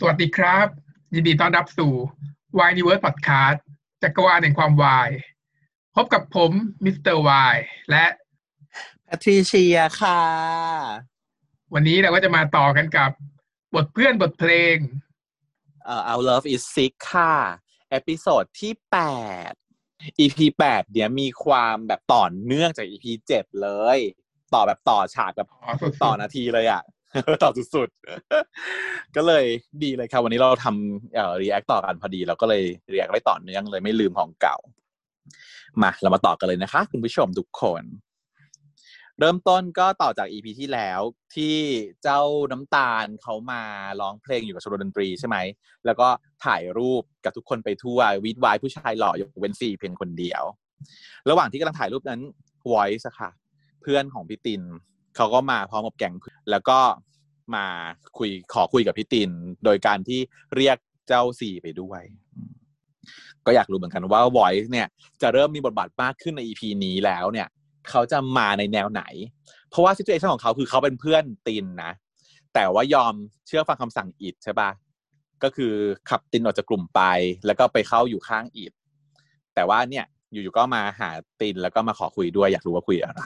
สวัสดีครับยินดีต้อนรับสู่ Whyverse Podcast จักรวาลแห่งความวายพบกับผมมิสเตอร์วายและแพทริเชียค่ะวันนี้เราก็จะมาต่อกันกับบทเพื่อนบทเพลงเอา Love is Sick ค่ะเอพิโซดที่8 EP 8เนี่ยมีความแบบต่อเนื่องจาก EP 7เลยต่อแบบต่อฉากแบบต่อนาทีเลยอ่ะต่อสุดๆก็เลยดีเลยครับวันนี้เราทำreact ต่อกันพอดีเราก็เลย react ได้ต่อเนื่องเลยไม่ลืมของเก่ามาเรามาต่อกันเลยนะคะคุณผู้ชมทุกคนเริ่มต้นก็ต่อจาก EP ที่แล้วที่เจ้าน้ำตาลเขามาร้องเพลงอยู่กับชมรมดนตรีใช่ไหมแล้วก็ถ่ายรูปกับทุกคนไปทั่ววีดวายผู้ชายหล่อยกเว้นซี่เพียงคนเดียวระหว่างที่กำลังถ่ายรูปนั้น Voice ค่ะเพื่อนของพี่ตินเขาก็มาพร้อมกับแก๊งแล้วก็มาขอคุยกับพี่ตินโดยการที่เรียกเจ้าสี่ไปด้วยก็อยากรู้เหมือนกันว่า Voice เนี่ยจะเริ่มมีบทบาทมากขึ้นใน EP นี้แล้วเนี่ยเขาจะมาในแนวไหนเพราะว่าซิทูเอชั่นของเขาคือเขาเป็นเพื่อนตินนะแต่ว่ายอมเชื่อฟังคำสั่งอิดใช่ป่ะก็คือขับตินออกจากกลุ่มไปแล้วก็ไปเข้าอยู่ข้างอิดแต่ว่าเนี่ยอยู่ๆก็มาหาตินแล้วก็มาขอคุยด้วยอยากรู้ว่าคุยอะไร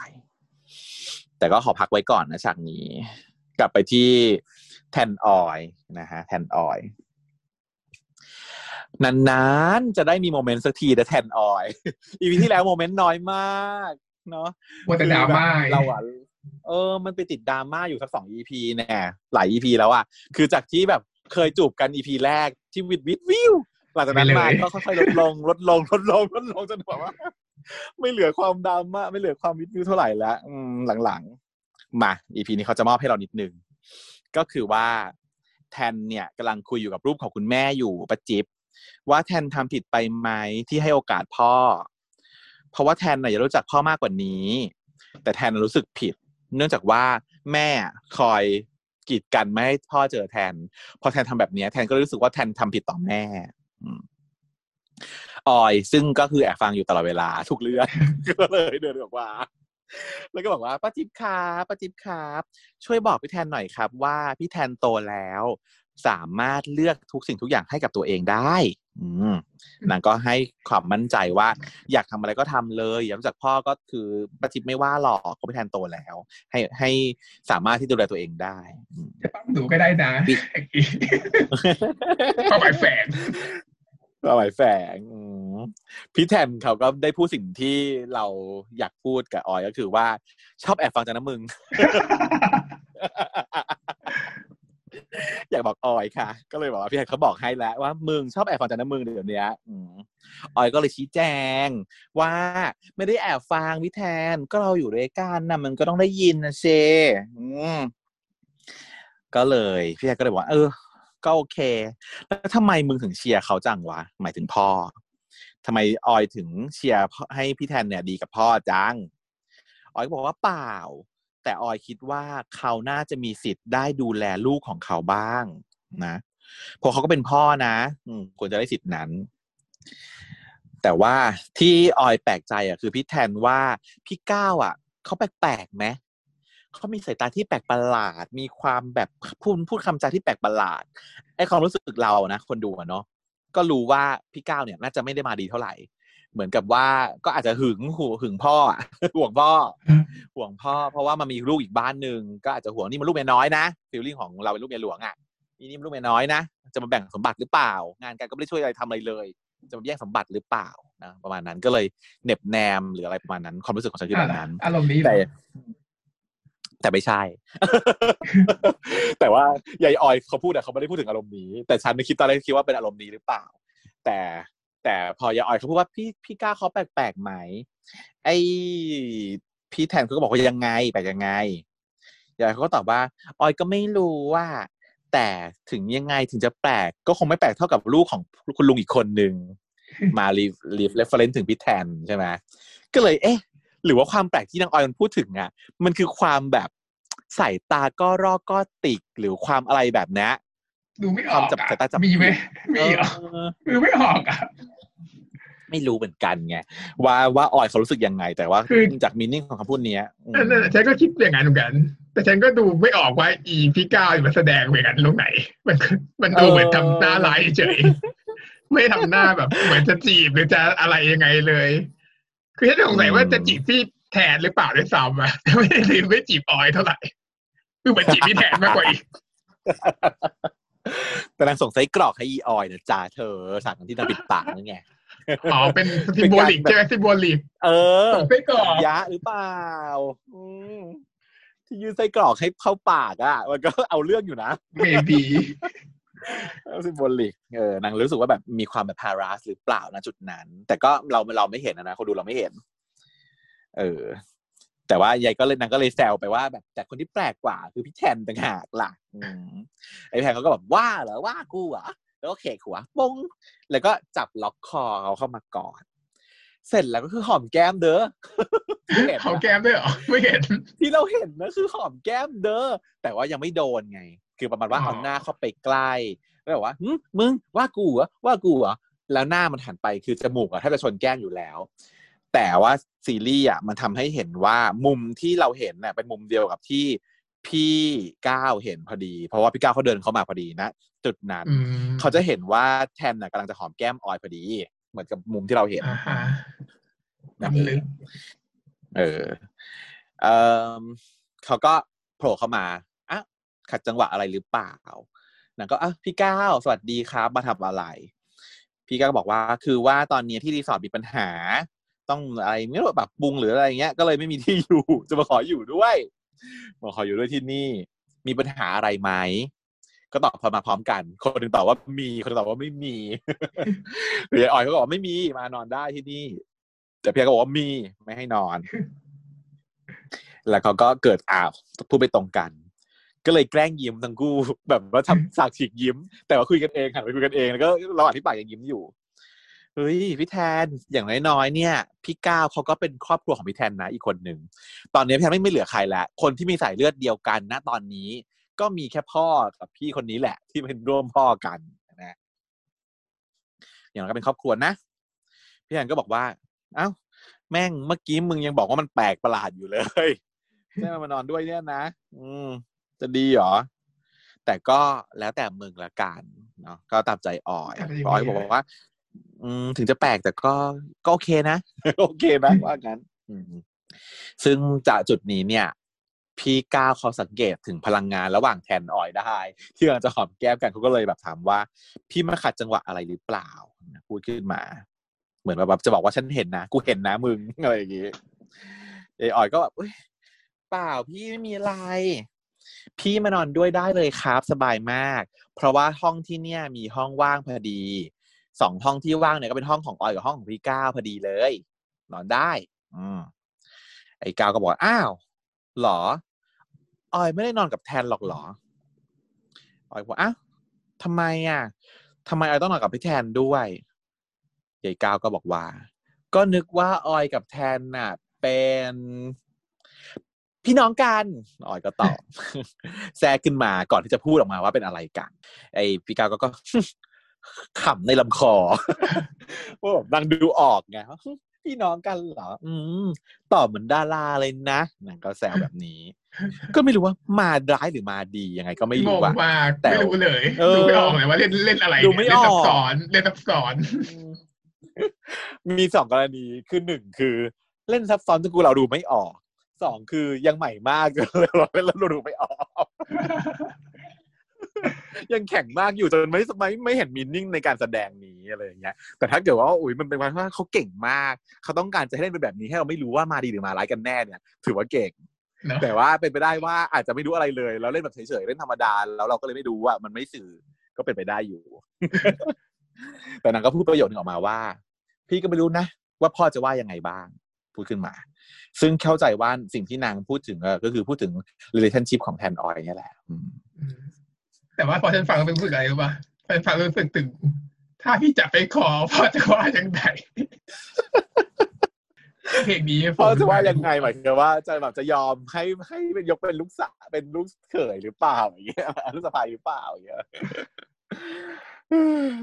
แต่ก็ขอพักไว้ก่อนนะฉากนี้กลับไปที่แทนออยนะฮะแทนออยนานๆจะได้มีโมเมนต์สักทีนะแทนออยอีพีที่แล้วโมเมนต์น้อยมากเนาะว่าแต่ดราม่าเราอ่ะมันไปติดดราม่าอยู่สัก2 EP แน่หลาย EP แล้วอ่ะคือจากที่แบบเคยจูบกัน EP แรกที่วิวหลังจากนั้นมาก็ค่อยๆลดลงจนแบบว่าไม่เหลือความดราม่าไม่เหลือความวิวเท่าไหร่แล้วหลังๆมา EP นี้เขาจะมอบให้เรานิดนึงก็คือว่าแทนเนี่ยกำลังคุยอยู่กับรูปของคุณแม่อยู่ประจิบว่าแทนทำผิดไปไหมที่ให้โอกาสพ่อเพราะว่าแทนน่ะอยากรู้จักพ่อมากกว่านี้แต่แทนรู้สึกผิดเนื่องจากว่าแม่คอยกีดกันไม่ให้พ่อเจอแทนพอแทนทำแบบนี้แทนก็รู้สึกว่าแทนทำผิดต่อแม่ออยซึ่งก็คือแอบฟังอยู่ตลอดเวลาทุกเรื่องก็เลยเดินออกมาแล้วก็บอกว่าป้าจิ๊บครับช่วยบอกพี่แทนหน่อยครับว่าพี่แทนโตแล้วสามารถเลือกทุกสิ่งทุกอย่างให้กับตัวเองได้นางก็ให้ความมั่นใจว่าอยากทำอะไรก็ทำเลยอยากรู้จักพ่อก็คือป้าจิ๊บไม่ว่าหรอกเขาไปแทนโตแล้วให้สามารถที่ดูแลตัวเองได้จะปั้มหนูก็ได้นะป้าหมายแฝงพี่แทนเขาก็ได้พูดสิ่งที่เราอยากพูดกับออยก็คือว่าชอบแอบฟังจากน้ำมึงอยากบอกออยค่ะก็เลยบอกว่าพี่แทนเขาบอกให้แล้วว่ามึงชอบแอบฟังจากน้ำมึงเดี๋ยวนี้ออยก็เลยชี้แจงว่าไม่ได้แอบฟังพี่แทนก็เราอยู่ด้วยกันนะมันก็ต้องได้ยินนะเชก็เลยพี่แทนก็เลยบอกก็โอเคแล้วทำไมมึงถึงเชียร์เขาจังวะหมายถึงพ่อทำไมออยถึงเชียร์ให้พี่แทนเนี่ยดีกับพ่อจังออยก็บอกว่าเปล่าแต่ออยคิดว่าเขาน่าจะมีสิทธิ์ได้ดูแลลูกของเขาบ้างนะเพราะเขาก็เป็นพ่อนะควรจะได้สิทธิ์นั้นแต่ว่าที่ออยแปลกใจอ่ะคือพี่แทนว่าพี่ก้าวอ่ะเขาแปลกๆไหมเขามีสายตาที่แปลกประหลาดมีความแบบพูดคำจาที่แปลกประหลาดไอ้ความรู้สึกเรานะคนดูเนาะก็รู้ว่าพี่ก้าวเนี่ยน่าจะไม่ได้มาดีเท่าไหร่เหมือนกับว่าก็อาจจะหึงพ่อห่วงพ่อเพราะว่ามันมีลูกอีกบ้านนึงก็อาจจะห่วงนี่มันลูกเมียน้อยนะฟีลลิ่งของเราเป็นลูกเมียหลวงอ่ะนี่มันลูกเมียน้อยนะจะมาแบ่งสมบัติหรือเปล่างานการก็ไม่ได้ช่วยอะไรทำอะไรเลยจะมาแย่งสมบัติหรือเปล่านะประมาณนั้นก็เลยเน็บแนมหรืออะไรประมาณนั้นความรู้สึกของฉันคือแบบนั้นอารมณ์นี้แต่ไม่ใช่ แต่ว่ายายออยเขาพูดอะเขาไม่ได้พูดถึงอารมณ์นี้แต่ฉันคิดตอนแรกคิดว่าเป็นอารมณ์นี้หรือเปล่าแต่พอยายออยเขาพูดว่าพี่ก้าเขาแปลกๆไหมไอพี่แทนเขาก็บอกว่ายังไงแปลกยังไงยายเขาก็ตอบว่าออยก็ไม่รู้ว่าแต่ถึงยังไงถึงจะแปลกก็คงไม่แปลกเท่ากับลูกของคุณลุงอีกคนนึง มารีเฟอเรนซ์ถึงพี่แทนใช่ไหมก็เลยเอ๊ะหรือว่าความแปลกที่นางออยมันพูดถึงอ่ะมันคือความแบบสายตาก็รอกก็ติกหรือความอะไรแบบนี้ดูไม่ออกจับสายตาจับมีไหมมีเหรอดูไม่ออกอ่ะไม่รู้เหมือนกันไงว่าออยเขารู้สึกยังไงแต่ว่าจากมีนิ่งของคำพูดนี้ฉันก็คิดอย่างนั้นเหมือนกัน แต่ฉันก็ดูไม่ออกว่าอีพี่ก้าวมันแสดงเหมือนกันตรงไหนมันดูเหมือนทำหน้าลายเฉยไม่ทำหน้าแบบเหมือนจะจีบหรือจะอะไรยังไงเลยคือฉันสงสัยว่าจะจีบพี่แทนหรือเปล่าด้วยซ้ำอะไม่จีบออยเท่าไหร่คือเหมือนจีบพี่แทนมากกว่าอีกแต่นางส่งไส้กรอกให้อีออยนะจ่าเธอสั่งที่นางปิดปากนั่นไงอ๋อเป็นซิมโบลิกใช่ไหมซิมโบลิกส่งไส้กรอกยะหรือเปล่าที่ยื่นไส้กรอกให้เข้าปากอ่ะมันก็เอาเรื่องอยู่นะเมบีซิมโบลิกนางรู้สึกว่าแบบมีความแบบพาราสหรือเปล่านะจุดนั้นแต่ก็เราไม่เห็นนะเขาดูเราไม่เห็นแต่ว่ายายก็เลยนางก็เลยแซวไปว่าแบบแต่คนที่แปลกกว่าคือพี่แทนต่างหากล่ะไอ้แทนเขาก็แบบว่าเหรอว่ากูเหรอแล้วก็เขกหัวปงแล้วก็จับล็อกคอเขาเข้ามากอดเสร็จแล้วก็คือหอมแก้มเด้อหอมแก้มด้วยเหรอไม่เห็นที่เราเห็นนะคือหอมแก้มเด้อแต่ว่ายังไม่โดนไงคือประมาณว่าเอาหน้าเข้าไปใกล้แล้วบอกว่ามึงว่ากูเหรอว่ากูเหรอแล้วหน้ามันหันไปคือจมูกอะแทบจะชนแก้มอยู่แล้วแต่ว่าซีรีส์อ่ะมันทำให้เห็นว่ามุมที่เราเห็นน่ะเป็นมุมเดียวกับที่พี่ก้าวเห็นพอดีเพราะว่าพี่ก้าวเขาเดินเข้ามาพอดีนะจุดนั้นเขาจะเห็นว่าแทนน่ะกำลังจะหอมแก้มออยพอดีเหมือนกับมุมที่เราเห็นนะเขาก็โผล่เข้ามาอ่ะขัดจังหวะอะไรหรือเปล่านั่นก็อ่ะพี่ก้าวสวัสดีครับมาทำอะไรพี่ก้าวก็บอกว่าคือว่าตอนนี้ที่รีสอร์ทมีปัญหาต้องอะไรไม่รู้แบบปรุงหรืออะไรเงี้ยก็เลยไม่มีที่อยู่จะมาขออยู่ด้วยมาขออยู่ด้วยที่นี่มีปัญหาอะไรไหมก็ตอบพอมาพร้อมกันคนหนึ่งตอบว่ามีคนนึงตอบว่าไม่มีหรือยายออยเขาบอกว่าไม่มีมานอนได้ที่นี่แต่เพียงก็บอกว่ามีไม่ให้นอนแล้วเขาก็เกิดพูดไปตรงกันก็เลยแกล้งยิ้มทั้งคู่แบบว่าทำฉากฉีกยิ้มแต่ว่าคุยกันเองหันไปคุยกันเองแล้วก็ระหว่างที่ปากยังยิ้มอยู่เฮ้ยพี่แทนอย่างน้อยๆเนี่ยพี่ก้าวเขาก็เป็นครอบครัวของพี่แทนนะอีกคนหนึ่งตอนนี้พี่แทนไม่เหลือใครแล้วคนที่มีสายเลือดเดียวกันนะตอนนี้ก็มีแค่พ่อกับพี่คนนี้แหละที่เป็นร่วมพ่อกันนะอย่างนั้นก็เป็นครอบครัวนะพี่แทนก็บอกว่าเอ้าแม่งเมื่อกี้มึงยังบอกว่ามันแปลกประหลาดอยู่เลยใช่มานอนด้วยเนี่ยนะจะดีหรอแต่ก็แล้วแต่มึงละกันเนาะก็ตามใจอ่อยอ่อยบอกว่าถึงจะแปลกแต่ก็โอเคนะโอเคนะว่างั้นซึ่งจากจุดนี้เนี่ยพี่ก้าวเขาสังเกตถึงพลังงานระหว่างแทนออยได้ที่กำลังจะหอมแก้มกันเขาก็เลยแบบถามว่าพี่มาขัดจังหวะอะไรหรือเปล่าพูดขึ้นมาเหมือนแบบจะบอกว่าฉันเห็นนะกูเห็นนะมึงอะไรอย่างงี้ไอ้ออยก็แบบเปล่าพี่ไม่มีอะไรพี่มานอนด้วยได้เลยครับสบายมากเพราะว่าห้องที่เนี่ยมีห้องว่างพอดี2ห้องที่ว่างเนี่ยก็เป็นห้องของออยกับห้องของพี่ก้าวพอดีเลยนอนได้ไอ้ก้าวก็บอกอ้าวหรอออยไม่ได้นอนกับแทนหรอกหรอออยบอกอ้าวทำไมออยต้องนอนกับพี่แทนด้วยไอ้ก้าวก็บอกว่าก็นึกว่าออยกับแทนน่ะเป็นพี่น้องกันออยก็ตอบ แซกขึ้นมาก่อนที่จะพูดออกมาว่าเป็นอะไรกันไอ้พี่ก้าวก็ ขำในลำคอโอ้นางดูออกไงพี่น้องกันเหรอตอบเหมือนดาราเลยนะนางก็แซวแบบนี้ ก็ไม่รู้ว่ามาร้ายหรือมาดียังไงก็ไม่รู้ว่ะแต่ไม่รู้เลยดูไม่ออกเลยว่าเล่นอะไรดูไม่ออกเล่นซับซ้อนมี2กรณีคือ1คือเล่นซับซ้อนจนกูเราดูไม่ออก2คือยังใหม่มากเลยเราดูไม่ออกยังแข็งมากอยู่จนไม่เห็นมีนิ่งในการแสดงนี้อะไรอย่างเงี้ยแต่ถ้าเกิดว่าอุ้ยมันเป็นว่าเขาเก่งมากเขาต้องการจะให้เล่นเป็นแบบนี้ให้เราไม่รู้ว่ามาดีหรือมาร้ายกันแน่เนี่ยถือว่าเก่ง no. แต่ว่าเป็นไปได้ว่าอาจจะไม่รู้อะไรเลยแล้วเล่นแบบเฉยๆเล่นธรรมดาแล้วเราก็เลยไม่รู้ว่ามันไม่สื่อก็เป็นไปได้อยู่ แต่นางก็พูดประโยชน์นึงออกมาว่าพี่ก็ไม่รู้นะว่าพ่อจะว่ายังไงบ้างพูดขึ้นมาซึ่งเข้าใจว่าสิ่งที่นางพูดถึงก็คือพูดถึง relationship ของแทนออยนี่แหละแต่ว่าพอฉันฟังเป็นรู้สึกอะไรรู้ป่ะฉันฟังรู้สึกตึงถ้าพี่จับไปขอพ่อจะว่ายังไงเพลงนี้พ่อจะว่ายังไงหมายถึงว่าจะแบบจะยอมให้เป็นยกเป็นลูกสาวเป็นลูกเขยหรือเปล่าอย่างเงี้ยลูกสะใภ้หรือเปล่าอย่างเงี้ย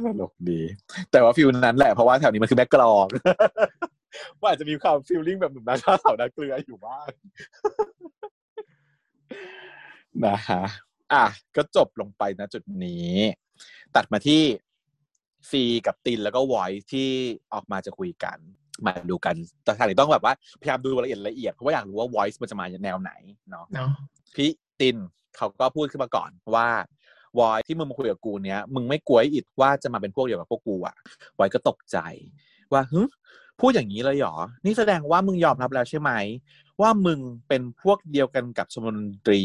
ตลกดีแต่ว่าฟิลนั้นแหละเพราะว่าแถวนี้มันคือแบ็คกราวด์ว่าอาจจะมีความฟีลลิ่งแบบหนุ่มนาข้าวสาวนาเกลืออยู่บ้าง นะคะอ่ะก็จบลงไปนะจุดนี้ตัดมาที่ซีกับตินแล้วก็วอยที่ออกมาจะคุยกันมาดูกันแต่ทางนี้ต้องแบบว่าพยายามดูละเอียดเพราะว่าอยากรู้ว่า voice มันจะมาแนวไหนเนาะ no. พี่ตินเขาก็พูดขึ้นมาก่อนว่า voice ที่มึงมาคุยกับกูเนี้ยมึงไม่กลัวอิดว่าจะมาเป็นพวกเดียวกับพวกกูอ่ะ voice ก็ตกใจว่าหึพูดอย่างนี้เลยเหรอนี่แสดงว่ามึงยอมรับแล้วใช่ไหมว่ามึงเป็นพวกเดียวกันกับชมรมดนตรี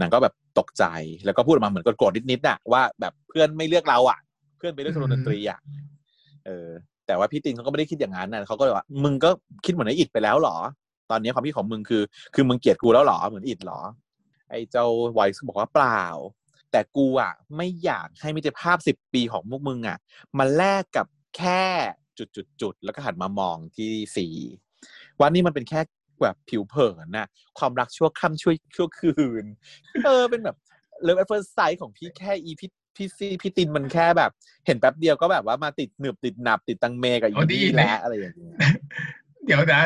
นางก็แบบตกใจแล้วก็พูดออกมาเหมือนโกรธนิดๆน่ะว่าแบบเพื่อนไม่เลือกเราอ่ะเพื่อนไปเลือกชมรมดนตรีอ่ะแต่ว่าพี่ติงเขาก็ไม่ได้คิดอย่างนั้นนะเขาก็เลยว่ามึงก็คิดเหมือนไอ้อิดไปแล้วหรอตอนนี้ความคิดของมึงคือมึงเกลียดกูแล้วหรอเหมือนอิดหรอไอ้เจ้าไวซ์บอกว่าเปล่าแต่กูอ่ะไม่อยากให้มิตรภาพ10ปีของพวกมึงอ่ะมาแลกกับแค่จุดๆแล้วก็หันมามองที่สีว่านี่มันเป็นแค่แบบผิวเผินนะความรักชั่วค่ำชั่วคืนเป็นแบบเลิฟแอทเฟิร์สไซต์ของพี่แค่อีพี่ตินมันแค่แบบเห็นแป๊บเดียวก็แบบว่ามาติดหนึบติดหนับติดตังเมกับอีนี่แหละอะไรอย่างเงี้ยเดี๋ยวนะ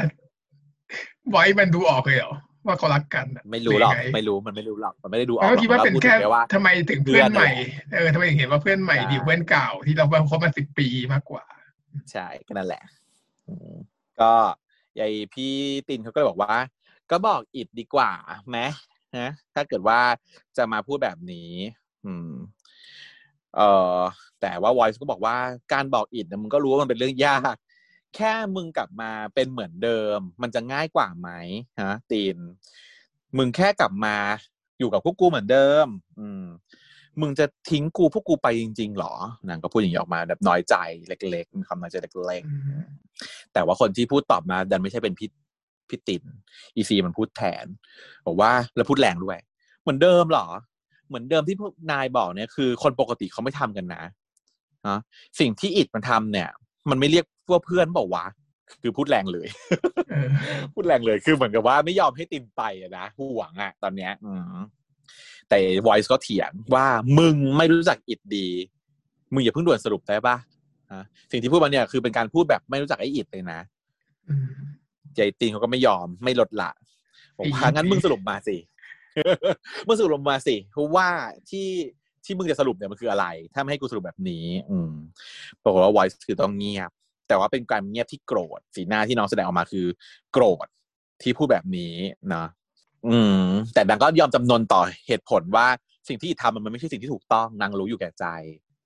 ไว้มันดูออกเลยเหรอว่าเขารักกันไม่รู้หรอกมันไม่ได้ดูออกเราคิดว่าเป็นแค่ทำไมถึงเพื่อนใหม่ทำไมถึงเห็นว่าเพื่อนใหม่ดีเพื่อนเก่าที่เราคบมา10ปีมากกว่าใช่ก็นั่นแหละก็ไอ้พี่ตินเขาก็บอกว่าก็บอกอิดดีกว่าไหมนะถ้าเกิดว่าจะมาพูดแบบนี้แต่ว่า voice ก็บอกว่าการบอกอิดมึงก็รู้ว่ามันเป็นเรื่องยากแค่มึงกลับมาเป็นเหมือนเดิมมันจะง่ายกว่าไหมฮะตีนมึงแค่กลับมาอยู่กับพวกกูเหมือนเดิมมึงจะทิ้งกูพวกกูไปจริงๆหรอนางก็พูดอย่างนี้ออกมาแบบน้อยใจเล็กๆคำน้อยใจเล็กๆแต่ว่าคนที่พูดตอบมาดันไม่ใช่เป็นพี่ตินอีซีมันพูดแทนบอกว่าแล้วพูดแรงด้วยเหมือนเดิมหรอเหมือนเดิมที่พวกนายบอกเนี่ยคือคนปกติเขาไม่ทำกันนะสิ่งที่อิดมันทำเนี่ยมันไม่เรียกว่าเพื่อนบอกว่าคือพูดแรงเลย พูดแรงเลยคือเหมือนกับว่าไม่ยอมให้ตินไปนะห่วงอะตอนเนี้ยแต่ voice ก็เถียงว่ามึงไม่รู้จักอิดดีมึงอย่าเพิ่งด่วนสรุปได้ป่ะสิ่งที่พูดมาเนี่ยคือเป็นการพูดแบบไม่รู้จักไอ้อิดเลยนะใจตินเขาก็ไม่ยอมไม่ลดละผมว่างั้นมึงสรุปมาสิเมื่อสรุปลงมาสิว่าที่มึงจะสรุปเนี่ยมันคืออะไรถ้าไม่ให้กูสรุปแบบนี้ปรากฏว่า voice คือต้องเงียบแต่ว่าเป็นการเงียบที่โกรธสีหน้าที่น้องแสดงออกมาคือโกรธที่พูดแบบนี้นะแต่นางก็ยอมจำนนต่อเหตุผลว่าสิ่งที่ทำมันไม่ใช่สิ่งที่ถูกต้องนางรู้อยู่แก่ใจ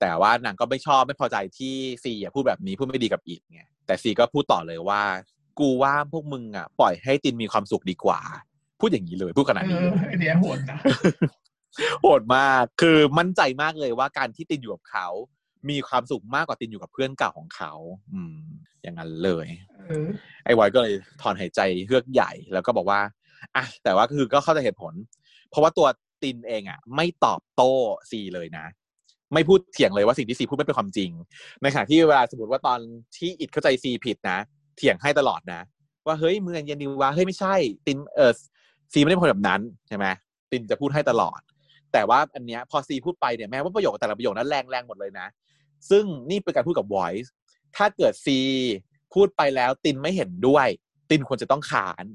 แต่ว่านางก็ไม่ชอบไม่พอใจที่ซีพูดแบบนี้พูดไม่ดีกับอิดไงแต่ซีก็พูดต่อเลยว่ากูว่าพวกมึงอ่ะปล่อยให้ตินมีความสุขดีกว่าพูดอย่างนี้เลยพูดขนาดนี้ไอเดียโหดนะโหดมากคือมั่นใจมากเลยว่าการที่ตินอยู่กับเขามีความสุขมากกว่าตินอยู่กับเพื่อนเก่าของเขาอย่างนั้นเลยไอ้วอยก็เลยถอนหายใจเฮือกใหญ่แล้วก็บอกว่าอ่ะแต่ว่าคือก็เข้าใจเหตุผลเพราะว่าตัวตินเองอ่ะไม่ตอบโต้ซีเลยนะไม่พูดเถียงเลยว่าสิ่งที่ซีพูดไม่เป็นความจริงในขณะที่เวลาสมมติว่าตอนที่อิดเข้าใจซีผิดนะเถียงให้ตลอดนะว่าเฮ้ยมึงเย็นดีว่าเฮ้ยไม่ใช่ตินซีไม่ได้เป็นคนแบบนั้นใช่ไหมตินจะพูดให้ตลอดแต่ว่าอันเนี้ยพอซีพูดไปเนี่ยแม้ว่าประโยคแต่ละประโยคนั้นแรงหมดเลยนะซึ่งนี่เป็นการพูดกับ voice ถ้าเกิดซีพูดไปแล้วตินไม่เห็นด้วยตินควรจะต้องขาน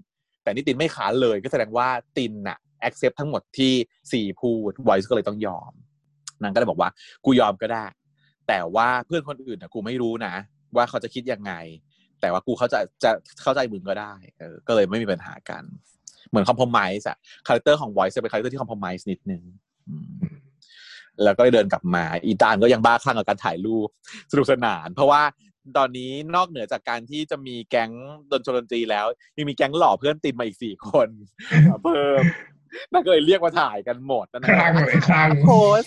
แต่นี่ตินไม่ขานเลยก็แสดงว่าตินน่ะ accept ทั้งหมดที่ซีพูด voice ก็เลยต้องยอมนางก็เลยบอกว่ากูยอมก็ได้แต่ว่าเพื่อนคนอื่นน่ะกูไม่รู้นะว่าเขาจะคิดยังไงแต่ว่ากูเขาจะเข้าใจมึงก็ได้ก็เลยไม่มีปัญหากันเหมือนคอมโพมายส์อะคาแรคเตอร์ของ voice เป็นคาแรคเตอร์ที่คอมโพมายส์นิดนึงแล้วก็เดินกลับมาอีตานก็ยังบ้าคลั่งกับการถ่ายรูปสนุกสนานเพราะว่าตอนนี้นอกเหนือจากการที่จะมีแก๊งดนตรีแล้วยังมีแก๊งหล่อเพื่อนติดมาอีก4คนเพิ่มนั่นก็เลยเรียกมาถ่ายกันหมดนั่นคลั่งเลยคลั่งโพส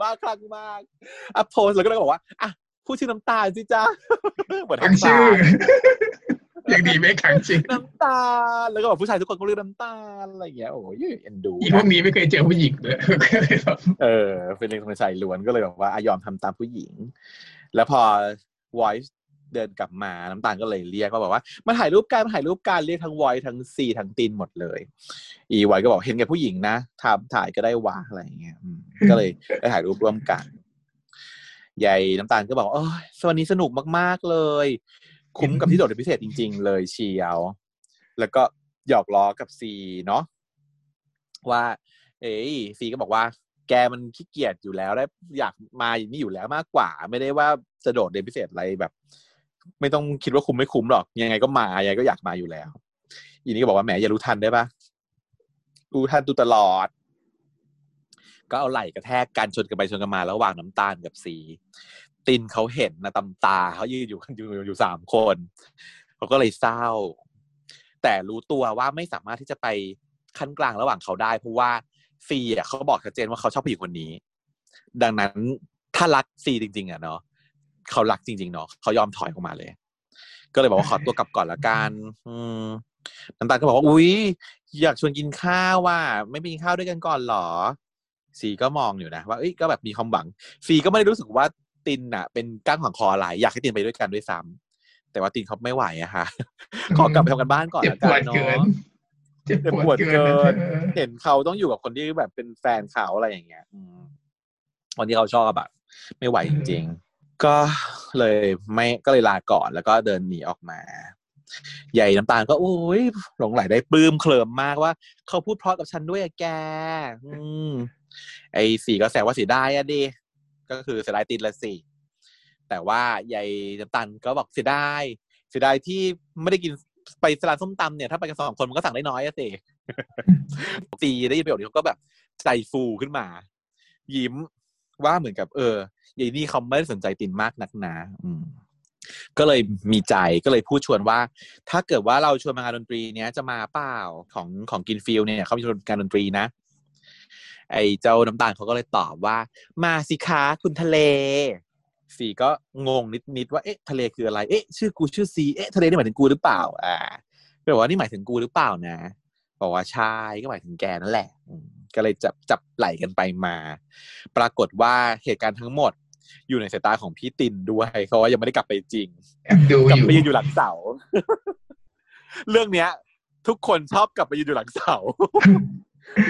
บ้าคลั่งมากอัพโพสแล้วก็บอกว่าอ่ะพูดชื่อน้ำตาลสิจ้าเหมือนทั้งชื่ออย่างดีไม่ขังจริงน้ำตาแล้วก็บอกผู้ชายทุกคนก็เรียกน้ำตาอะไรอย่างเงี้ยโอ้ยเอ็นดูอีพวกนี้ไม่เคยเจอผู้หญิงเลยเป็นเรื่องของชายล้วนก็เลยบอกว่ายอมทำตามผู้หญิงแล้วพอ voice เดินกลับมาน้ำตาลก็เลยเรียกก็บอกว่ามาถ่ายรูปกันมาถ่ายรูปกันเรียกทั้ง voice ทั้งซีทั้งตินหมดเลยอี voice ก็บอกเห็นแก่ผู้หญิงนะถ่ายก็ได้วะอะไรอย่างเงี้ยก็เลยได้ถ่ายรูปร่วมกันใหญ่น้ำตาลก็บอกโอ้ยวันนี้สนุกมากๆเลยคุ้มกับที่โดดเด่นพิเศษจริงๆเลยเชียวแล้วก็หยอกล้อกับซีเนาะ ว่าเอ้ยซีก็บอกว่าแกมันขี้เกียจอยู่แล้วและอยากมาอย่างนี้อยู่แล้วมากกว่าไม่ได้ว่าจะโดดเรียนพิเศษอะไรแบบไม่ต้องคิดว่าคุ้มไม่คุ้มหรอกยังไงก็มายังไงก็อยากมาอยู่แล้วอีนี่ก็บอกว่าแหมอย่ารู้ทันได้ปะรู้ทันตูตลอดก็เอาไหล่กระแทกกันชนกันไปชนกันมาระหว่างน้ำตาลกับสีตินเขาเห็นนะตำตาเขายืนอยู่กันอยู่สามคนเขาก็เลยเศร้าแต่รู้ตัวว่าไม่สามารถที่จะไปขั้นกลางระหว่างเขาได้เพราะว่าซีอ่ะเขาบอกชัดเจนว่าเขาชอบผู้หญิงคนนี้ดังนั้นถ้ารักซีจริงๆอ่ะเนาะเขารักจริงๆเนาะเขายอมถอยออกมาเลยก็เลยบอกว่าขอตัวกลับก่อนละกันน้ำตาลก็บอกว่าอุ๊ยอยากชวนกินข้าวว่าไม่ไปกินข้าวด้วยกันก่อนหรอซีก็มองอยู่นะว่าเอ้ยก็แบบมีความหวังซีก็ไม่ได้รู้สึกว่าตินน่ะเป็นก้างขวางคออะไรอยากให้ตินไปด้วยกันด้วยซ้ำแต่ว่าตินเขาไม่ไหวอะค่ะขอกลับไปทำกันบ้านก่อนละกันเนาะเจ็บปวดเกินเห็นเขาต้องอยู่กับคนที่แบบเป็นแฟนเขาอะไรอย่างเงี้ยคนที่เขาชอบแบบไม่ไหวจริงๆก็เลยลาก่อนแล้วก็เดินหนีออกมาใหญ่น้ำตาลก็โอ้ยหลงไหลได้ปลื้มเคลิ้มมากว่าเขาพูดเพราะกับฉันด้วยอะแกไอ้สีก็แสว่าสีได้อะดิก็คือเสียดายตินละสิแต่ว่าใหญ่น้ำตาลก็บอกเสียดายที่ไม่ได้กินไปร้านส้มตำเนี่ยถ้าไปกันสองคนมันก็สั่งได้น้อยอะสิตีได้ยินประโยคนี้เขาก็แบบใจฟูขึ้นมายิ้มว่าเหมือนกับยายนี่เขาไม่ได้สนใจตินมากนักนะก็เลยมีใจก็เลยพูดชวนว่าถ้าเกิดว่าเราชวนมางานดนตรีเนี้ยจะมาเปล่าของกินฟิลเนี่ยเขามีชวนการดนตรีนะไอ้เจ้าน้ำตาลเขาก็เลยตอบว่ามาสิคะคุณทะเลซีก็งงนิดๆว่าเอ๊ะทะเลคืออะไรเอ๊ะชื่อกูชื่อซีเอ๊ะทะเลนี่หมายถึงกูหรือเปล่าก็บอกว่านี่หมายถึงกูหรือเปล่านะบอกว่าใช่ก็หมายถึงแกนั่นแหละก็เลยจับไหล่กันไปมาปรากฏว่าเหตุการณ์ทั้งหมดอยู่ในสายตาของพี่ตินด้วยเขาว่ายังไม่ได้กลับไปจริงกลับไปยืนอยู่หลังเสา เรื่องเนี้ยทุกคนชอบกลับไปยืนอยู่หลังเสา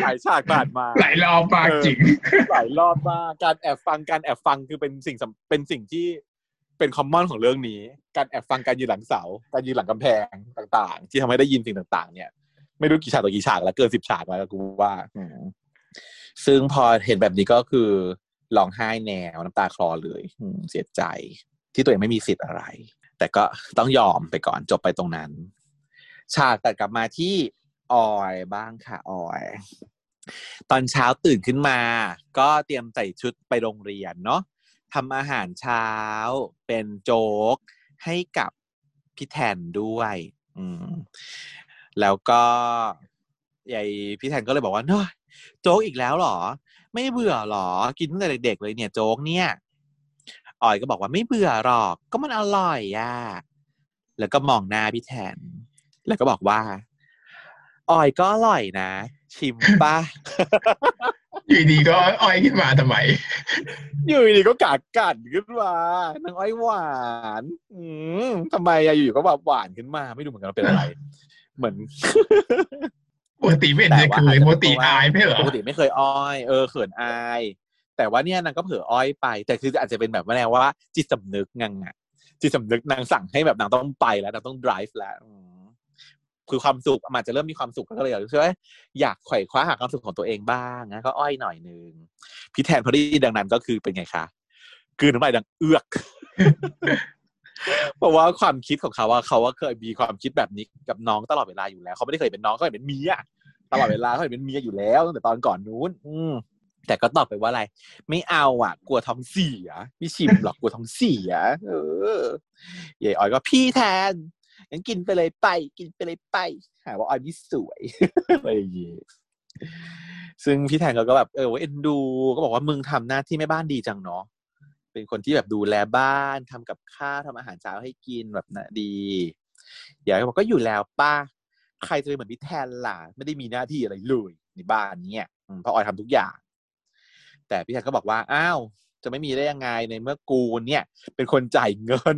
หลายฉากบาดมาหลายรอบมากจริงหลายรอบมากการแอบฟังคือเป็นสิ่งที่เป็นคอมมอนของเรื่องนี้การแอบฟังการยืนหลังเสาการยืนหลังกำแพงต่างๆที่ทำให้ได้ยินสิ่งต่างๆเนี่ยไม่รู้กี่ฉากต่อกี่ฉากแล้วเกิน10ฉากแล้วกูว่าซึ่งพอเห็นแบบนี้ก็คือร้องไห้แนวน้ำตาคลอเลยเสียใจที่ตัวเองไม่มีสิทธิ์อะไรแต่ก็ต้องยอมไปก่อนจบไปตรงนั้นฉากตัดกลับมาที่ออยบ้างค่ะออยตอนเช้าตื่นขึ้นมาก็เตรียมใส่ชุดไปโรงเรียนเนาะทำอาหารเช้าเป็นโจ๊กให้กับพี่แทนด้วยแล้วก็ใหญ่พี่แทนก็เลยบอกว่าเนาะโจ๊กอีกแล้วหรอไม่เบื่อหรอกินตั้งแต่เด็กๆเลยเนี่ยโจ๊กเนี่ยออยก็บอกว่าไม่เบื่อหรอกก็มันอร่อยอ่ะแล้วก็มองหน้าพี่แทนแล้วก็บอกว่าออยก็อร่อยนะชิมป่ะ อยู่ดีก็ออยขึ้นมาทำไม อยู่ดีก็กากกัดขึ้นมานางอ้อยหวานทำไมอะอยู่ก็แบบหวานขึ้นมาไม่ดูเหมือนกันเป็นอะไรเหมือนปกติไม่เคยปกติอายไม่เหรอปกติไม่เคยอ้อยเขินอายแต่ว่าเนี่ยนางก็เผลออ้อยไปแต่คืออาจจะเป็นแบบว่าจิตสำนึกนางอะจิตสำนึกนางสั่งให้แบบนางต้องไปแล้วนางต้อง drive แล้วคือความสุขอาจจะเริ่มมีความสุขก็เลยรู้สึกว่าอยากไขว่คว้าหาความสุขของตัวเองบ้างนะก็อ้อยหน่อยนึงพี่แทนพอได้ยินดังนั้นก็คือเป็นไงคะคือน้ำลายดังเอือก เพราะว่าความคิดของเขาว่าเขาเคยมีความคิดแบบนี้กับน้องตลอดเวลาอยู่แล้วเขาไม่ได้เคยเป็นน้องเขาเคยเป็นเมียตลอดเวลาเขาเคยเป็นเมียอยู่แล้วตั้งแต่ตอนก่อนนู้นแต่ก็ตอบไปว่าอะไรไม่เอาอ่ะกลัวท้องเสียไม่ชิมหรอกกลัวท้องเสียเย่ออยก็พี่แทนงั้นกินไปเลยไปกินไปเลยไปหาว่าออยนี่สวยอะไรอย่างเงี้ยซึ่งพี่แทนเขาก็แบบเอ็นดูก็บอกว่ามึงทำหน้าที่แม่บ้านดีจังเนาะเป็นคนที่แบบดูแลบ้านทำกับข้าวทำอาหารเช้าให้กินแบบน่ะดีอยากบอกก็อยู่แล้วป้าใครจะเป็นเหมือนพี่แทนล่ะไม่ได้มีหน้าที่อะไรเลยในบ้านนี้เพราะออยทำทุกอย่างแต่พี่แทนก็บอกว่าอ้าวจะไม่มีได้ยังไงในเมื่อกูเนี่ยเป็นคนจ่ายเงิน